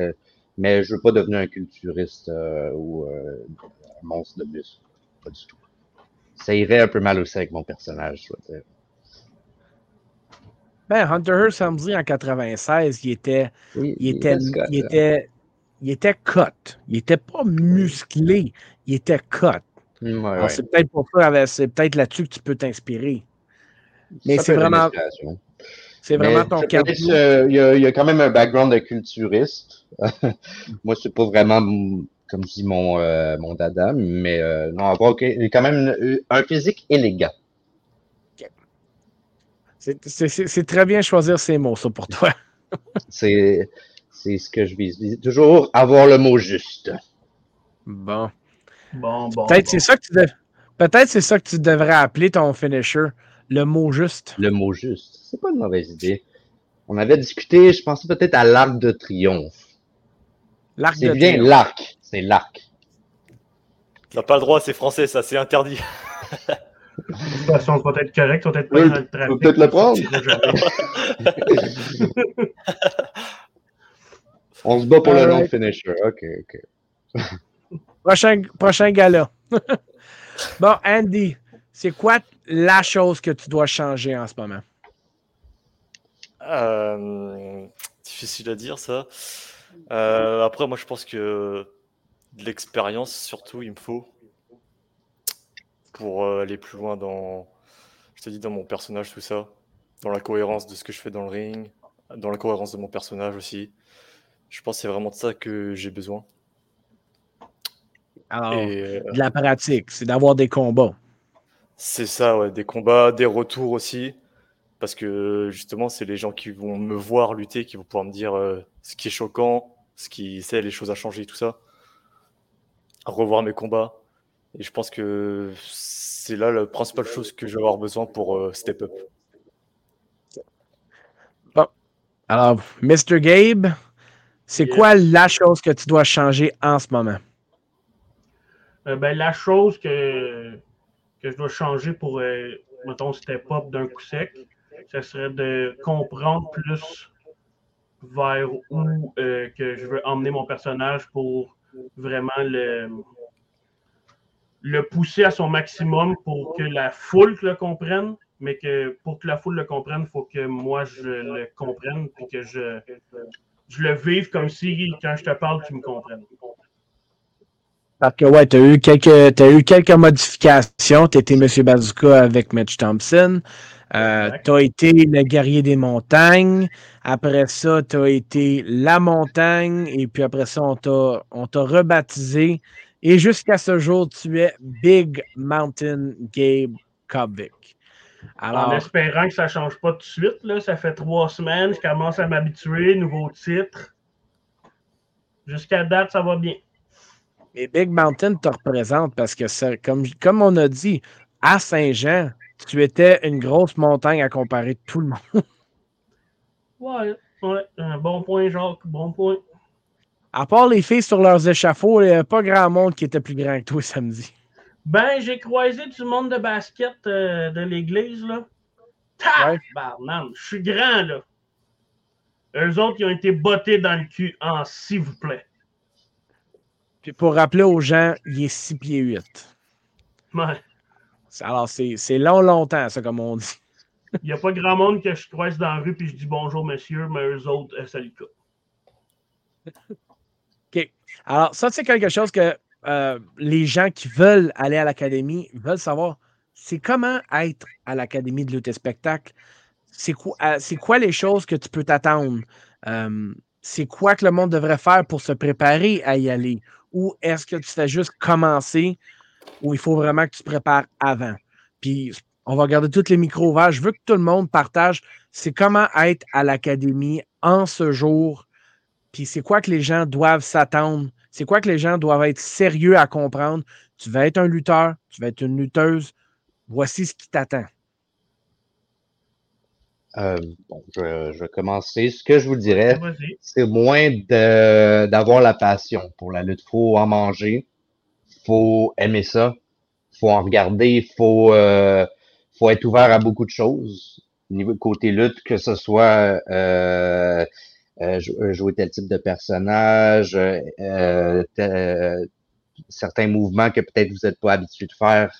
Mais je veux pas devenir un culturiste ou un monstre de muscle. Pas du tout. Ça irait un peu mal aussi avec mon personnage, je veux dire. Ben, Hunter Hearst Helmsley en 1996, il était cut. Il était pas musclé, il était cut. Ouais, ouais. C'est peut-être là-dessus que tu peux t'inspirer. Mais c'est vraiment ton cas. Il y a quand même un background de culturiste. Moi, c'est pas vraiment, comme je dis, mon dada, mais non, il y a quand même un physique élégant. C'est très bien choisir ces mots, ça, pour toi. C'est ce que je vise. Toujours avoir le mot juste. Bon. Peut-être c'est ça que tu devrais appeler ton finisher, le mot juste. Le mot juste. C'est pas une mauvaise idée. On avait discuté, je pensais peut-être à l'arc de triomphe. L'arc de triomphe. C'est l'arc. T'as pas le droit, c'est français, ça, c'est interdit. De toute façon, on va être correct, on va être pas dans le trafic. On peut-être le prendre. On se bat pour le nom de finisher. OK. Prochain gala. Bon, Andy, c'est quoi la chose que tu dois changer en ce moment? Difficile à dire, ça. Après, moi, je pense que de l'expérience, surtout, il me faut pour aller plus loin dans mon personnage, tout ça, dans la cohérence de ce que je fais dans le ring, dans la cohérence de mon personnage aussi. Je pense que c'est vraiment de ça que j'ai besoin. Alors, de la pratique, c'est d'avoir des combats. C'est ça, ouais, des combats, des retours aussi, parce que justement, c'est les gens qui vont me voir lutter, qui vont pouvoir me dire ce qui est choquant, c'est les choses à changer, tout ça. Revoir mes combats. Et je pense que c'est là la principale chose que je vais avoir besoin pour step up. Bon. Alors, Mr. Gabe, c'est quoi la chose que tu dois changer en ce moment? La chose que je dois changer pour, mettons, step up d'un coup sec, ce serait de comprendre plus vers où que je veux emmener mon personnage pour vraiment le pousser à son maximum pour que la foule le comprenne, mais que pour que la foule le comprenne, il faut que moi, je le comprenne et que je le vive comme si, quand je te parle, tu me comprennes. Parce que, ouais, t'as eu quelques modifications. T'as été Monsieur Bazooka avec Mitch Thompson. T'as été le guerrier des montagnes. Après ça, t'as été la montagne. Et puis après ça, on t'a rebaptisé. Et jusqu'à ce jour, tu es Big Mountain Gabe Kovic. Alors, en espérant que ça ne change pas tout de suite, là, ça fait 3 semaines, je commence à m'habituer, nouveau titre. Jusqu'à date, ça va bien. Et Big Mountain te représente parce que, ça, comme on a dit, à Saint-Jean, tu étais une grosse montagne à comparer tout le monde. Ouais, un bon point, Jacques, bon point. À part les filles sur leurs échafauds, il n'y a pas grand monde qui était plus grand que toi samedi. J'ai croisé du monde de basket de l'église, là. Barnum, je suis grand, là. Eux autres, ils ont été bottés dans le cul en s'il vous plaît. Puis pour rappeler aux gens, il est 6 pieds 8. Ouais. Alors, c'est longtemps, ça, comme on dit. Il n'y a pas grand monde que je croise dans la rue puis je dis bonjour, monsieur, mais eux autres, ça lui coupe. OK. Alors, ça, c'est quelque chose que les gens qui veulent aller à l'académie veulent savoir. C'est comment être à l'académie de lutte et spectacle? C'est quoi les choses que tu peux t'attendre? C'est quoi que le monde devrait faire pour se préparer à y aller? Ou est-ce que tu fais juste commencer ou il faut vraiment que tu te prépares avant? Puis, on va garder tous les micros ouverts. Je veux que tout le monde partage. C'est comment être à l'académie en ce jour. Puis c'est quoi que les gens doivent s'attendre? C'est quoi que les gens doivent être sérieux à comprendre? Tu vas être un lutteur, tu vas être une lutteuse. Voici ce qui t'attend. Je vais commencer. Ce que je vous dirais, c'est moins d'avoir la passion pour la lutte. Il faut en manger, il faut aimer ça, il faut en regarder, il faut être ouvert à beaucoup de choses. Niveau côté lutte, que ce soit... jouer tel type de personnage, certains mouvements que peut-être vous n'êtes pas habitué de faire,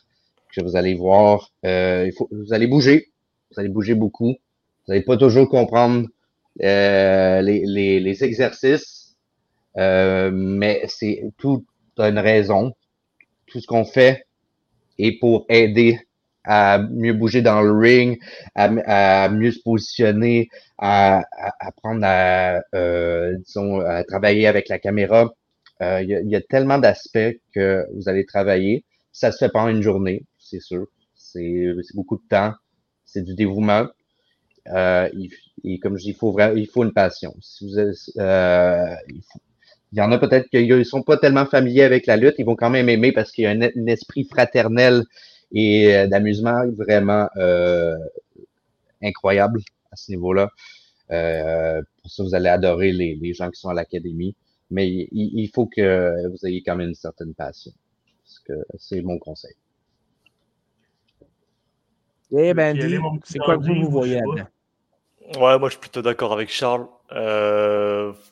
que vous allez voir. Vous allez bouger. Vous allez bouger beaucoup. Vous n'allez pas toujours comprendre les exercices, mais c'est tout une raison. Tout ce qu'on fait est pour aider à mieux bouger dans le ring, à mieux se positionner, à apprendre à travailler avec la caméra. Il y a tellement d'aspects que vous allez travailler. Ça se fait pendant une journée, c'est sûr. C'est beaucoup de temps. C'est du dévouement. Et comme je dis, il faut une passion. Si vous avez, il y en a peut-être qui ne sont pas tellement familiers avec la lutte, ils vont quand même aimer parce qu'il y a un esprit fraternel et d'amusement vraiment incroyable à ce niveau-là. Pour ça, vous allez adorer les gens qui sont à l'académie. Mais il faut que vous ayez quand même une certaine passion. Parce que c'est mon conseil. Hey Bandy, c'est quoi que vous voyez là-dedans? Ouais, moi je suis plutôt d'accord avec Charles.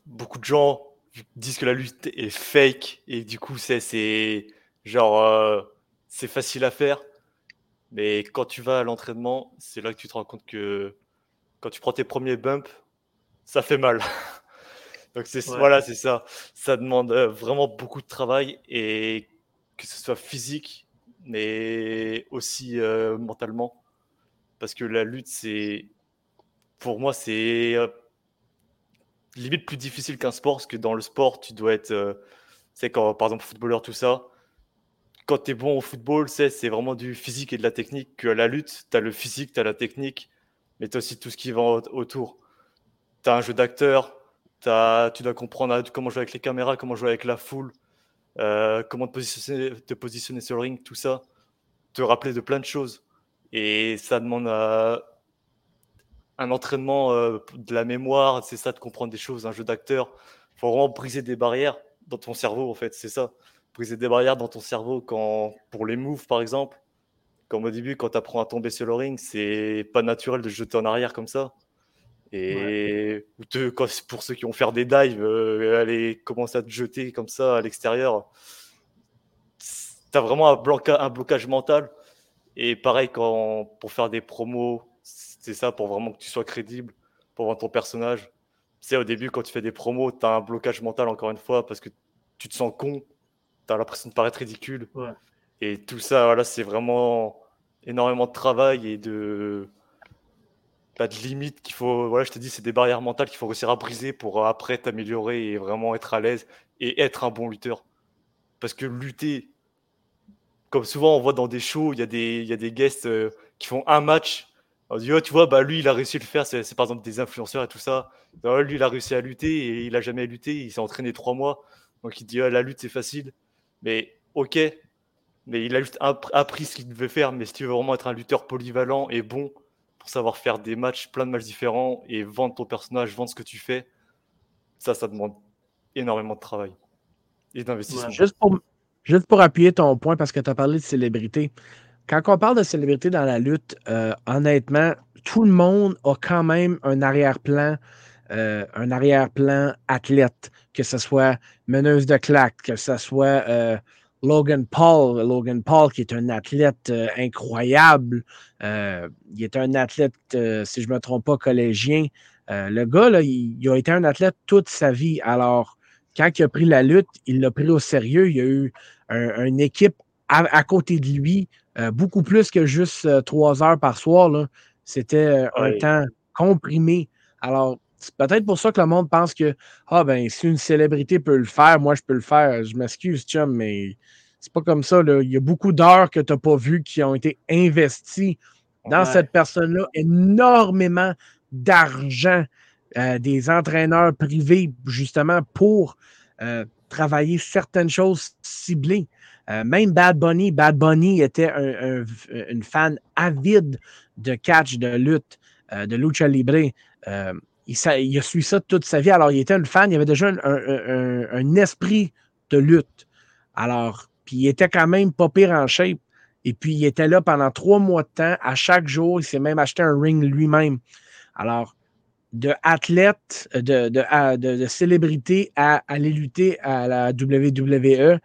Beaucoup de gens disent que la lutte est fake et du coup c'est genre c'est facile à faire, mais quand tu vas à l'entraînement, c'est là que tu te rends compte que quand tu prends tes premiers bumps, ça fait mal. Donc voilà, c'est ça. Ça demande vraiment beaucoup de travail, et que ce soit physique mais aussi mentalement, parce que la lutte, c'est pour moi limite plus difficile qu'un sport, parce que dans le sport, tu dois être... tu sais, quand, par exemple, footballeur, tout ça, quand tu es bon au football, c'est vraiment du physique et de la technique, que la lutte, tu as le physique, tu as la technique, mais tu as aussi tout ce qui va autour. Tu as un jeu d'acteur, tu dois comprendre comment jouer avec les caméras, comment jouer avec la foule, comment te positionner sur le ring, tout ça, te rappeler de plein de choses. Et ça demande un entraînement de la mémoire, c'est ça, de comprendre des choses, un jeu d'acteur. Il faut vraiment briser des barrières dans ton cerveau, en fait, c'est ça. Briser des barrières dans ton cerveau pour les moves, par exemple. Comme au début, quand tu apprends à tomber sur le ring, c'est pas naturel de jeter en arrière comme ça. Et pour ceux qui vont faire des dives, aller commencer à te jeter comme ça à l'extérieur, tu as vraiment un blocage mental. Et pareil, pour faire des promos, c'est ça, pour vraiment que tu sois crédible, pour vendre ton personnage. Tu sais, au début, quand tu fais des promos, tu as un blocage mental, encore une fois, parce que tu te sens con, tu as l'impression de paraître ridicule. Ouais. Et tout ça, voilà, c'est vraiment énormément de travail et de limites qu'il faut. Voilà, je te dis, c'est des barrières mentales qu'il faut réussir à briser pour après t'améliorer et vraiment être à l'aise et être un bon lutteur. Parce que lutter, comme souvent on voit dans des shows, il y a des guests qui font un match. On dit, oh, tu vois, bah, lui, il a réussi à le faire. C'est par exemple des influenceurs et tout ça. Oh, lui, il a réussi à lutter et il a jamais lutté. Il s'est entraîné 3 mois. Donc, il dit, oh, la lutte, c'est facile. Mais OK. Mais il a juste appris ce qu'il devait faire. Mais si tu veux vraiment être un lutteur polyvalent et bon pour savoir faire des matchs, plein de matchs différents et vendre ton personnage, vendre ce que tu fais, ça demande énormément de travail et d'investissement. Ouais, juste pour appuyer ton point, parce que tu as parlé de célébrité. Quand on parle de célébrité dans la lutte, honnêtement, tout le monde a quand même un arrière-plan athlète, que ce soit meneuse de claque, que ce soit Logan Paul qui est un athlète incroyable. Il est un athlète, si je ne me trompe pas, collégien. Le gars, là, il a été un athlète toute sa vie. Alors, quand il a pris la lutte, il l'a pris au sérieux. Il y a eu une équipe à côté de lui, beaucoup plus que juste 3 heures par soir, là. C'était un temps comprimé. Alors, c'est peut-être pour ça que le monde pense que si une célébrité peut le faire, moi je peux le faire. Je m'excuse, chum, mais c'est pas comme ça, là. Il y a beaucoup d'heures que tu n'as pas vues qui ont été investies dans cette personne-là. Énormément d'argent, des entraîneurs privés, justement, pour travailler certaines choses ciblées. Même Bad Bunny était une fan avide de catch, de lutte, de lucha libre. Il a suivi ça toute sa vie. Alors, il était un fan. Il avait déjà un esprit de lutte. Alors, puis il était quand même pas pire en shape. Et puis, il était là pendant 3 mois de temps. À chaque jour, il s'est même acheté un ring lui-même. Alors, de athlète, de célébrité à aller lutter à la WWE,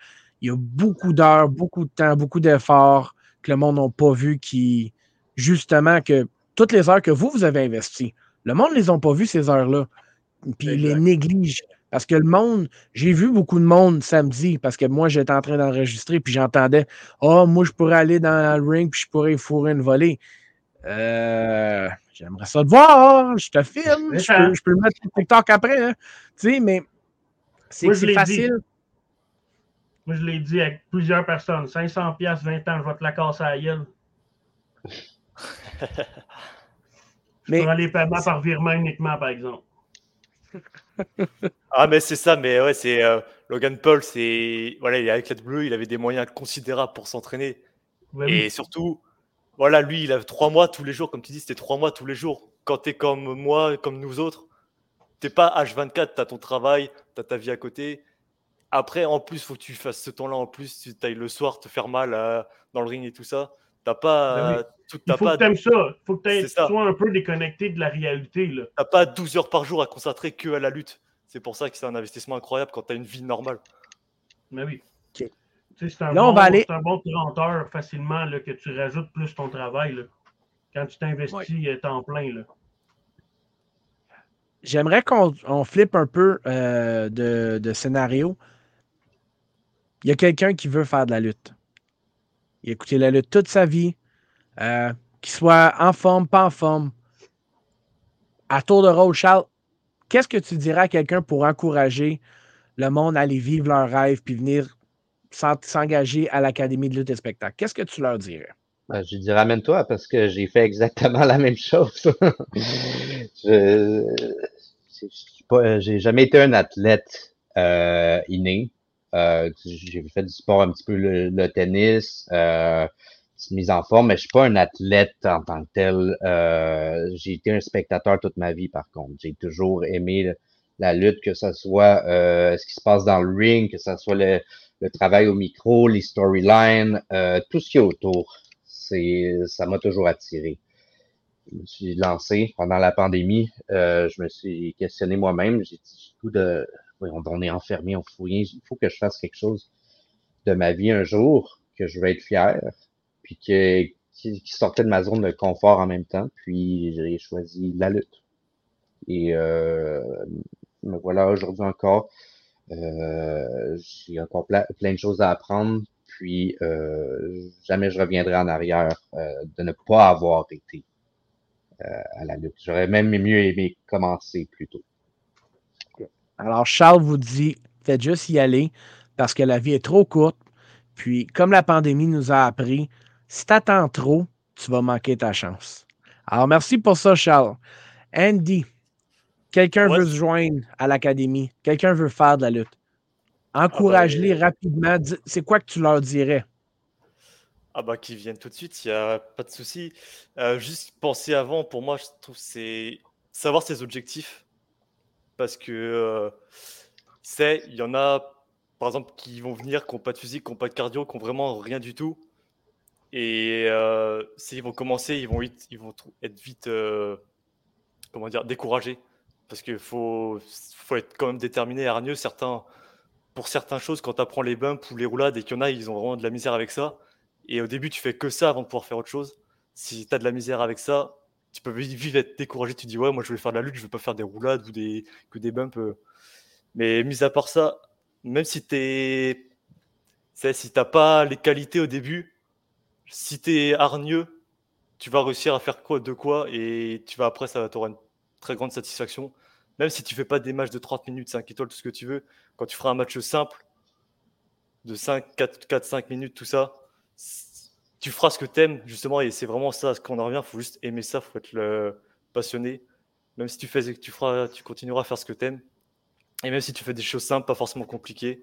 il y a beaucoup d'heures, beaucoup de temps, beaucoup d'efforts que le monde n'a pas vu, qui, justement, que toutes les heures que vous avez investies, le monde ne les a pas vues, ces heures-là. Puis ils les négligent. Parce que le monde, j'ai vu beaucoup de monde samedi, parce que moi, j'étais en train d'enregistrer, puis j'entendais « Ah, oh, moi, je pourrais aller dans le ring, puis je pourrais fourrer une volée. J'aimerais ça te voir, je te filme, je peux le mettre sur TikTok après. Hein. » Tu sais, mais c'est facile. Dit. Moi, je l'ai dit à plusieurs personnes, 500 piastres, 20 ans, je vais te la casser à la gueule. Je prends les paiements par virement uniquement, par exemple. Ah, mais c'est ça, mais ouais, c'est Logan Paul, c'est voilà, il est avec la WWE, il avait des moyens considérables pour s'entraîner, ouais, et oui. Surtout, voilà, lui, il a 3 mois tous les jours, comme tu dis, c'était 3 mois tous les jours. Quand t'es comme moi, comme nous autres, t'es pas H24, t'as ton travail, t'as ta vie à côté. Après, en plus, faut que tu fasses ce temps-là en plus, tu t'ailles le soir te faire mal dans le ring et tout ça. T'as pas. Ouais, oui. Il faut que t'aimes ça. Il faut que tu sois un peu déconnecté de la réalité. Là. T'as pas 12 heures par jour à concentrer que à la lutte. C'est pour ça que c'est un investissement incroyable quand t'as une vie normale. Mais oui. Okay. C'est un, là, bon, on va aller... c'est un bon 30 heures facilement là, que tu rajoutes plus ton travail. Là, quand tu t'investis temps plein. Là. J'aimerais qu'on flippe un peu de scénario. Il y a quelqu'un qui veut faire de la lutte. Il a écouté la lutte toute sa vie, qu'il soit en forme, pas en forme. À tour de rôle, Charles, qu'est-ce que tu dirais à quelqu'un pour encourager le monde à aller vivre leur rêve puis venir s'engager à l'Académie de lutte et spectacle? Qu'est-ce que tu leur dirais? Ben, je dirais, ramène-toi, parce que j'ai fait exactement la même chose. J'ai jamais été un athlète inné. J'ai fait du sport un petit peu, le tennis, mise en forme, mais je suis pas un athlète en tant que tel. J'ai été un spectateur toute ma vie, par contre. J'ai toujours aimé la lutte, que ce soit ce qui se passe dans le ring, que ce soit le travail au micro, les storylines, tout ce qui est autour. Ça m'a toujours attiré. Je me suis lancé pendant la pandémie. Je me suis questionné moi-même. J'ai dit du coup de... Oui, on est enfermé, on fout rien. Il faut que je fasse quelque chose de ma vie un jour, que je vais être fier, puis qui sortait de ma zone de confort en même temps. Puis j'ai choisi la lutte. Et me voilà aujourd'hui encore. J'ai encore plein de choses à apprendre. Puis jamais je reviendrai en arrière de ne pas avoir été à la lutte. J'aurais même mieux aimé commencer plus tôt. Alors, Charles vous dit, faites juste y aller parce que la vie est trop courte. Puis, comme la pandémie nous a appris, si tu attends trop, tu vas manquer ta chance. Alors, merci pour ça, Charles. Andy, quelqu'un veut se joindre à l'Académie. Quelqu'un veut faire de la lutte. Encourage-les rapidement. C'est quoi que tu leur dirais? Ah bah, qu'ils viennent tout de suite, il n'y a pas de souci. Juste penser avant, pour moi, je trouve c'est savoir ses objectifs. Parce que il y en a, par exemple, qui vont venir, qui n'ont pas de physique, qui n'ont pas de cardio, qui n'ont vraiment rien du tout. Et s'ils vont commencer, ils vont être vite découragés. Parce qu'il faut être quand même déterminé et hargneux. Pour certaines choses, quand tu apprends les bumps ou les roulades, et qu'il y en a, ils ont vraiment de la misère avec ça. Et au début, tu fais que ça avant de pouvoir faire autre chose. Si tu as de la misère avec ça, tu peux vite être découragé, tu dis ouais, moi je vais faire de la lutte, je veux pas faire des roulades ou des bumps. Mais mis à part ça, même si t'as pas les qualités au début, si t'es hargneux, tu vas réussir à faire quoi et tu vas après, ça t'auras une très grande satisfaction. Même si tu fais pas des matchs de 30 minutes, 5 étoiles, tout ce que tu veux, quand tu feras un match simple de 4-5 minutes, tout ça, tu feras ce que t'aimes, justement, et c'est vraiment ça, ce qu'on en revient, il faut juste aimer ça, il faut être passionné. Même si tu continueras à faire ce que t'aimes, et même si tu fais des choses simples, pas forcément compliquées,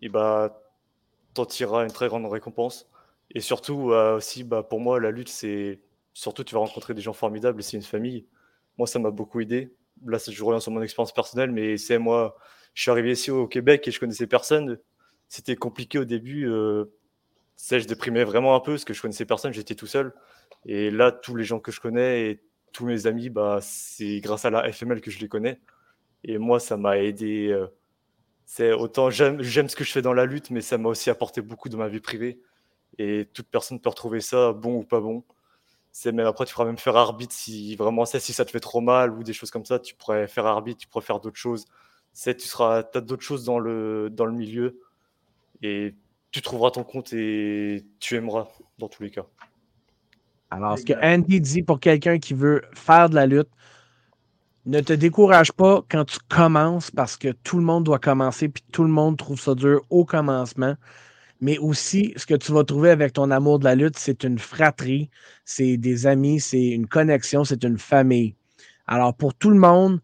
et t'en tireras une très grande récompense. Et surtout, aussi, pour moi, la lutte, c'est surtout tu vas rencontrer des gens formidables, et c'est une famille. Moi, ça m'a beaucoup aidé. Là, je reviens sur mon expérience personnelle, mais c'est moi, je suis arrivé ici au Québec et je connaissais personne. C'était compliqué au début. Je déprimais vraiment un peu parce que je connaissais personne, j'étais tout seul. Et là, tous les gens que je connais et tous mes amis, c'est grâce à la FML que je les connais. Et moi, ça m'a aidé. Autant j'aime ce que je fais dans la lutte, mais ça m'a aussi apporté beaucoup dans ma vie privée. Et toute personne peut retrouver ça, bon ou pas bon. Même après, tu pourras même faire arbitre si vraiment si ça te fait trop mal ou des choses comme ça. Tu pourrais faire arbitre, tu pourrais faire d'autres choses. t'as d'autres choses dans le milieu et tu trouveras ton compte et tu aimeras dans tous les cas. Alors, ce que Andy dit pour quelqu'un qui veut faire de la lutte, ne te décourage pas quand tu commences parce que tout le monde doit commencer puis tout le monde trouve ça dur au commencement. Mais aussi, ce que tu vas trouver avec ton amour de la lutte, c'est une fratrie, c'est des amis, c'est une connexion, c'est une famille. Alors, pour tout le monde,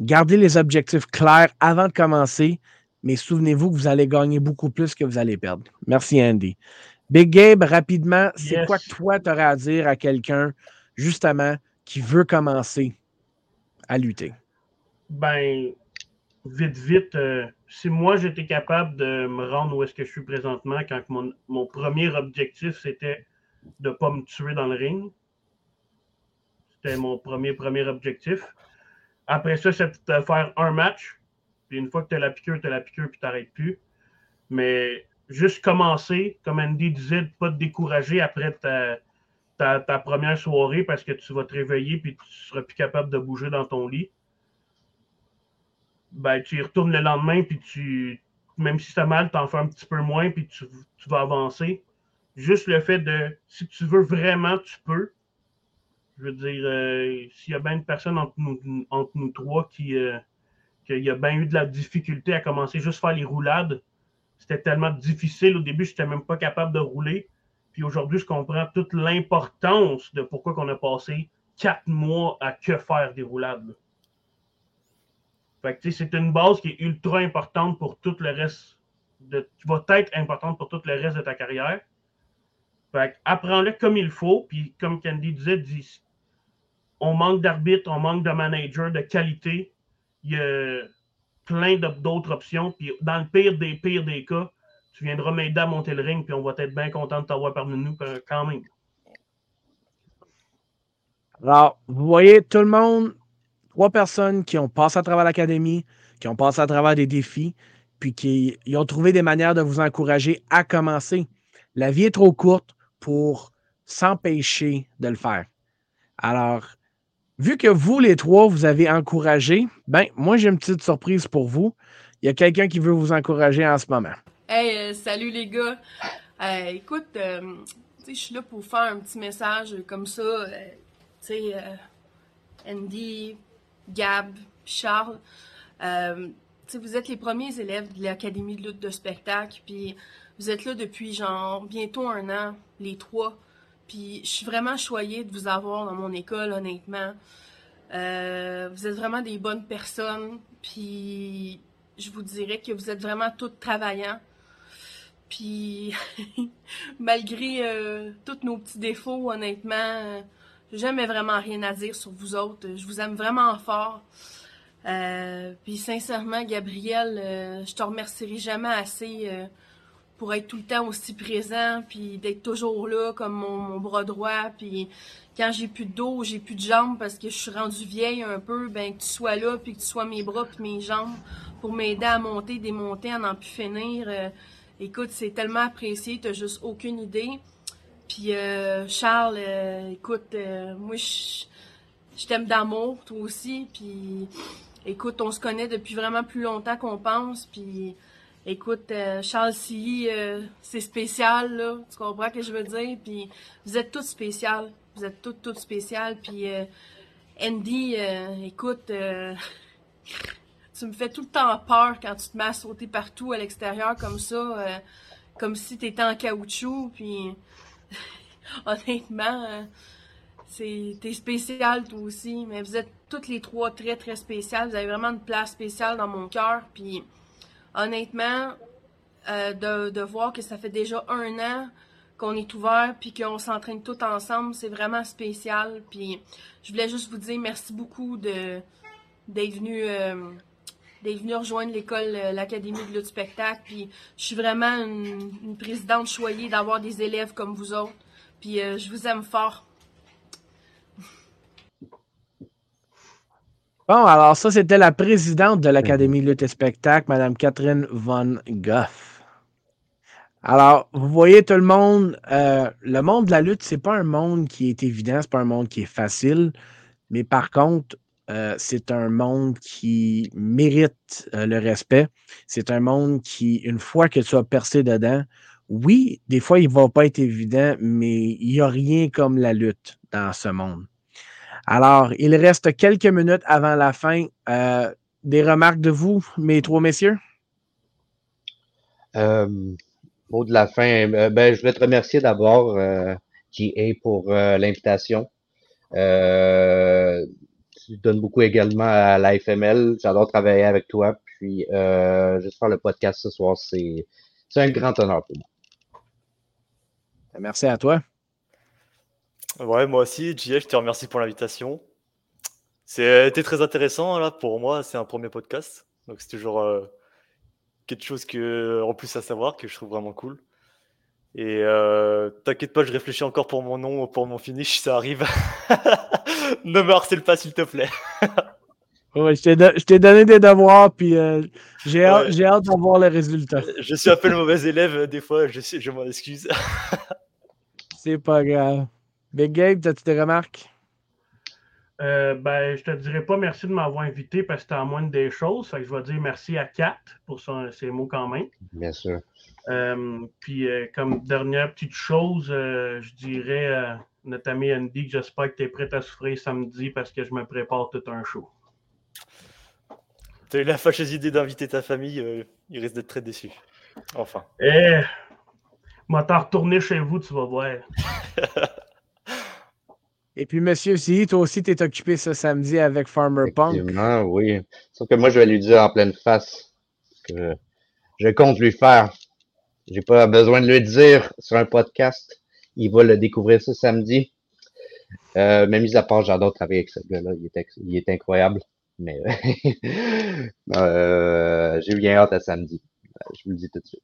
gardez les objectifs clairs avant de commencer, mais souvenez-vous que vous allez gagner beaucoup plus que vous allez perdre. Merci, Andy. Big Gabe, rapidement, c'est quoi que toi, tu aurais à dire à quelqu'un, justement, qui veut commencer à lutter? Ben, vite, si moi, j'étais capable de me rendre où est-ce que je suis présentement quand mon premier objectif, c'était de ne pas me tuer dans le ring. C'était mon premier objectif. Après ça, c'est de faire un match. Puis une fois que tu as la piqûre, puis tu n'arrêtes plus. Mais juste commencer, comme Andy disait, de ne pas te décourager après ta première soirée parce que tu vas te réveiller puis tu ne seras plus capable de bouger dans ton lit. Ben, tu y retournes le lendemain, puis même si ça mal, tu en fais un petit peu moins, puis tu vas avancer. Juste le fait de, si tu veux vraiment, tu peux. Je veux dire, s'il y a bien une personne entre nous trois qui a bien eu de la difficulté à commencer juste à faire les roulades, c'était tellement difficile. Au début, je n'étais même pas capable de rouler. Puis aujourd'hui, je comprends toute l'importance de pourquoi on a passé 4 mois à que faire des roulades, là. Fait que, c'est une base qui est ultra importante pour tout le reste qui va être importante pour tout le reste de ta carrière. Fait que, apprends-le comme il faut, puis comme Candy disait, on manque d'arbitre, on manque de manager, de qualité. Il y a plein d'autres options, puis dans le pire des cas, tu viendras m'aider à monter le ring, puis on va être bien content de t'avoir parmi nous quand même. Alors, vous voyez, tout le monde, 3 personnes qui ont passé à travers l'académie, qui ont passé à travers des défis, puis qui ont trouvé des manières de vous encourager à commencer. La vie est trop courte pour s'empêcher de le faire. Alors, vu que vous, les 3, vous avez encouragé, ben moi, j'ai une petite surprise pour vous. Il y a quelqu'un qui veut vous encourager en ce moment. Hey, salut les gars. Écoute, je suis là pour faire un petit message comme ça. Andy, Gab, Charles, vous êtes les premiers élèves de l'Académie de lutte de spectacle, puis vous êtes là depuis genre bientôt 1 an, les 3, puis je suis vraiment choyée de vous avoir dans mon école, honnêtement. Vous êtes vraiment des bonnes personnes, puis je vous dirais que vous êtes vraiment toutes travaillants, puis malgré tous nos petits défauts, honnêtement, jamais vraiment rien à dire sur vous autres. Je vous aime vraiment fort. Puis sincèrement, Gabriel, je te remercierai jamais assez pour être tout le temps aussi présent, puis d'être toujours là comme mon bras droit. Puis quand j'ai plus de dos, j'ai plus de jambes parce que je suis rendue vieille un peu, ben que tu sois là, puis que tu sois mes bras puis mes jambes pour m'aider à monter, démonter, à n'en plus finir. Écoute, c'est tellement apprécié, t'as juste aucune idée. Puis Charles, écoute, moi je t'aime d'amour, toi aussi, puis écoute, on se connaît depuis vraiment plus longtemps qu'on pense, puis écoute, Charles Sihi, c'est spécial, là, tu comprends ce que je veux dire, puis vous êtes toutes spéciales, vous êtes toutes spéciales, puis Andy, écoute, tu me fais tout le temps peur quand tu te mets à sauter partout à l'extérieur comme ça, comme si t'étais en caoutchouc, puis... Honnêtement, t'es spécial toi aussi, mais vous êtes toutes les 3 très très spéciales, vous avez vraiment une place spéciale dans mon cœur, puis honnêtement, de voir que ça fait déjà 1 an qu'on est ouvert, puis qu'on s'entraîne toutes ensemble, c'est vraiment spécial, puis je voulais juste vous dire merci beaucoup d'être venu rejoindre l'école, l'Académie de lutte spectacle, puis je suis vraiment une présidente choyée d'avoir des élèves comme vous autres, puis je vous aime fort. Bon, alors ça, c'était la présidente de l'Académie de lutte et spectacle, Mme Catherine Van Gogh. Alors, vous voyez tout le monde de la lutte, c'est pas un monde qui est évident, c'est pas un monde qui est facile, mais par contre, C'est un monde qui mérite le respect. C'est un monde qui, une fois que tu as percé dedans, oui, des fois, il ne va pas être évident, mais il n'y a rien comme la lutte dans ce monde. Alors, il reste quelques minutes avant la fin. Des remarques de vous, mes trois messieurs? Mot de la fin. Je voulais te remercier d'abord, J.A., pour l'invitation. Tu donnes beaucoup également à la FML. J'adore travailler avec toi. Puis, juste faire le podcast ce soir, c'est un grand honneur pour moi. Merci à toi. Ouais, moi aussi, J.A., je te remercie pour l'invitation. C'était très intéressant là pour moi. C'est un premier podcast, donc c'est toujours quelque chose que en plus à savoir que je trouve vraiment cool. Et t'inquiète pas, je réfléchis encore pour mon nom, pour mon finish, ça arrive. Ne me harcèle pas, s'il te plaît. Ouais, je t'ai donné des devoirs, puis j'ai hâte d'en voir les résultats. Je suis un peu le mauvais élève des fois, je m'en excuse. C'est pas grave. Big Gabe, t'as-tu des remarques? Je te dirais pas merci de m'avoir invité parce que c'était en moindre des choses. Fait que je vais dire merci à Kat pour ses mots quand même. Bien sûr. Puis comme dernière petite chose, je dirais notre ami Andy que j'espère que tu es prête à souffrir samedi parce que je me prépare tout un show. Tu as eu la fâcheuse idée d'inviter ta famille, ils risquent d'être très déçus. Enfin. Moi, t'en retourner chez vous, tu vas voir. Et puis, monsieur Sihi, toi aussi, t'es occupé ce samedi avec Farmer Punk. Effectivement, oui. Sauf que moi, je vais lui dire en pleine face que je compte lui faire. J'ai pas besoin de lui dire sur un podcast. Il va le découvrir ce samedi. Mais mis à part, j'adore travailler avec ce gars-là. Il est incroyable. Mais j'ai bien hâte à samedi. Je vous le dis tout de suite.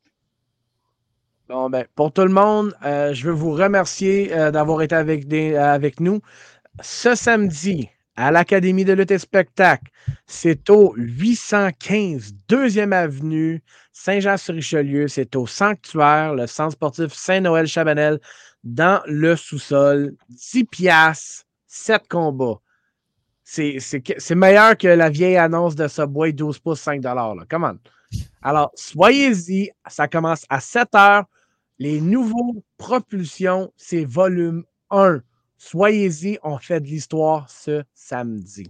Bon, pour tout le monde, je veux vous remercier d'avoir été avec nous. Ce samedi, à l'Académie de lutte et spectacle, c'est au 815 2e avenue Saint-Jean-sur-Richelieu. C'est au Sanctuaire, le centre sportif Saint-Noël-Chabanel, dans le sous-sol. 10$, 7 combats. C'est meilleur que la vieille annonce de Subway, 12 pouces, 5$. Là. Come on. Alors, soyez-y. Ça commence à 7h. Les nouveaux Propulsion, c'est volume 1. Soyez-y, on fait de l'histoire ce samedi.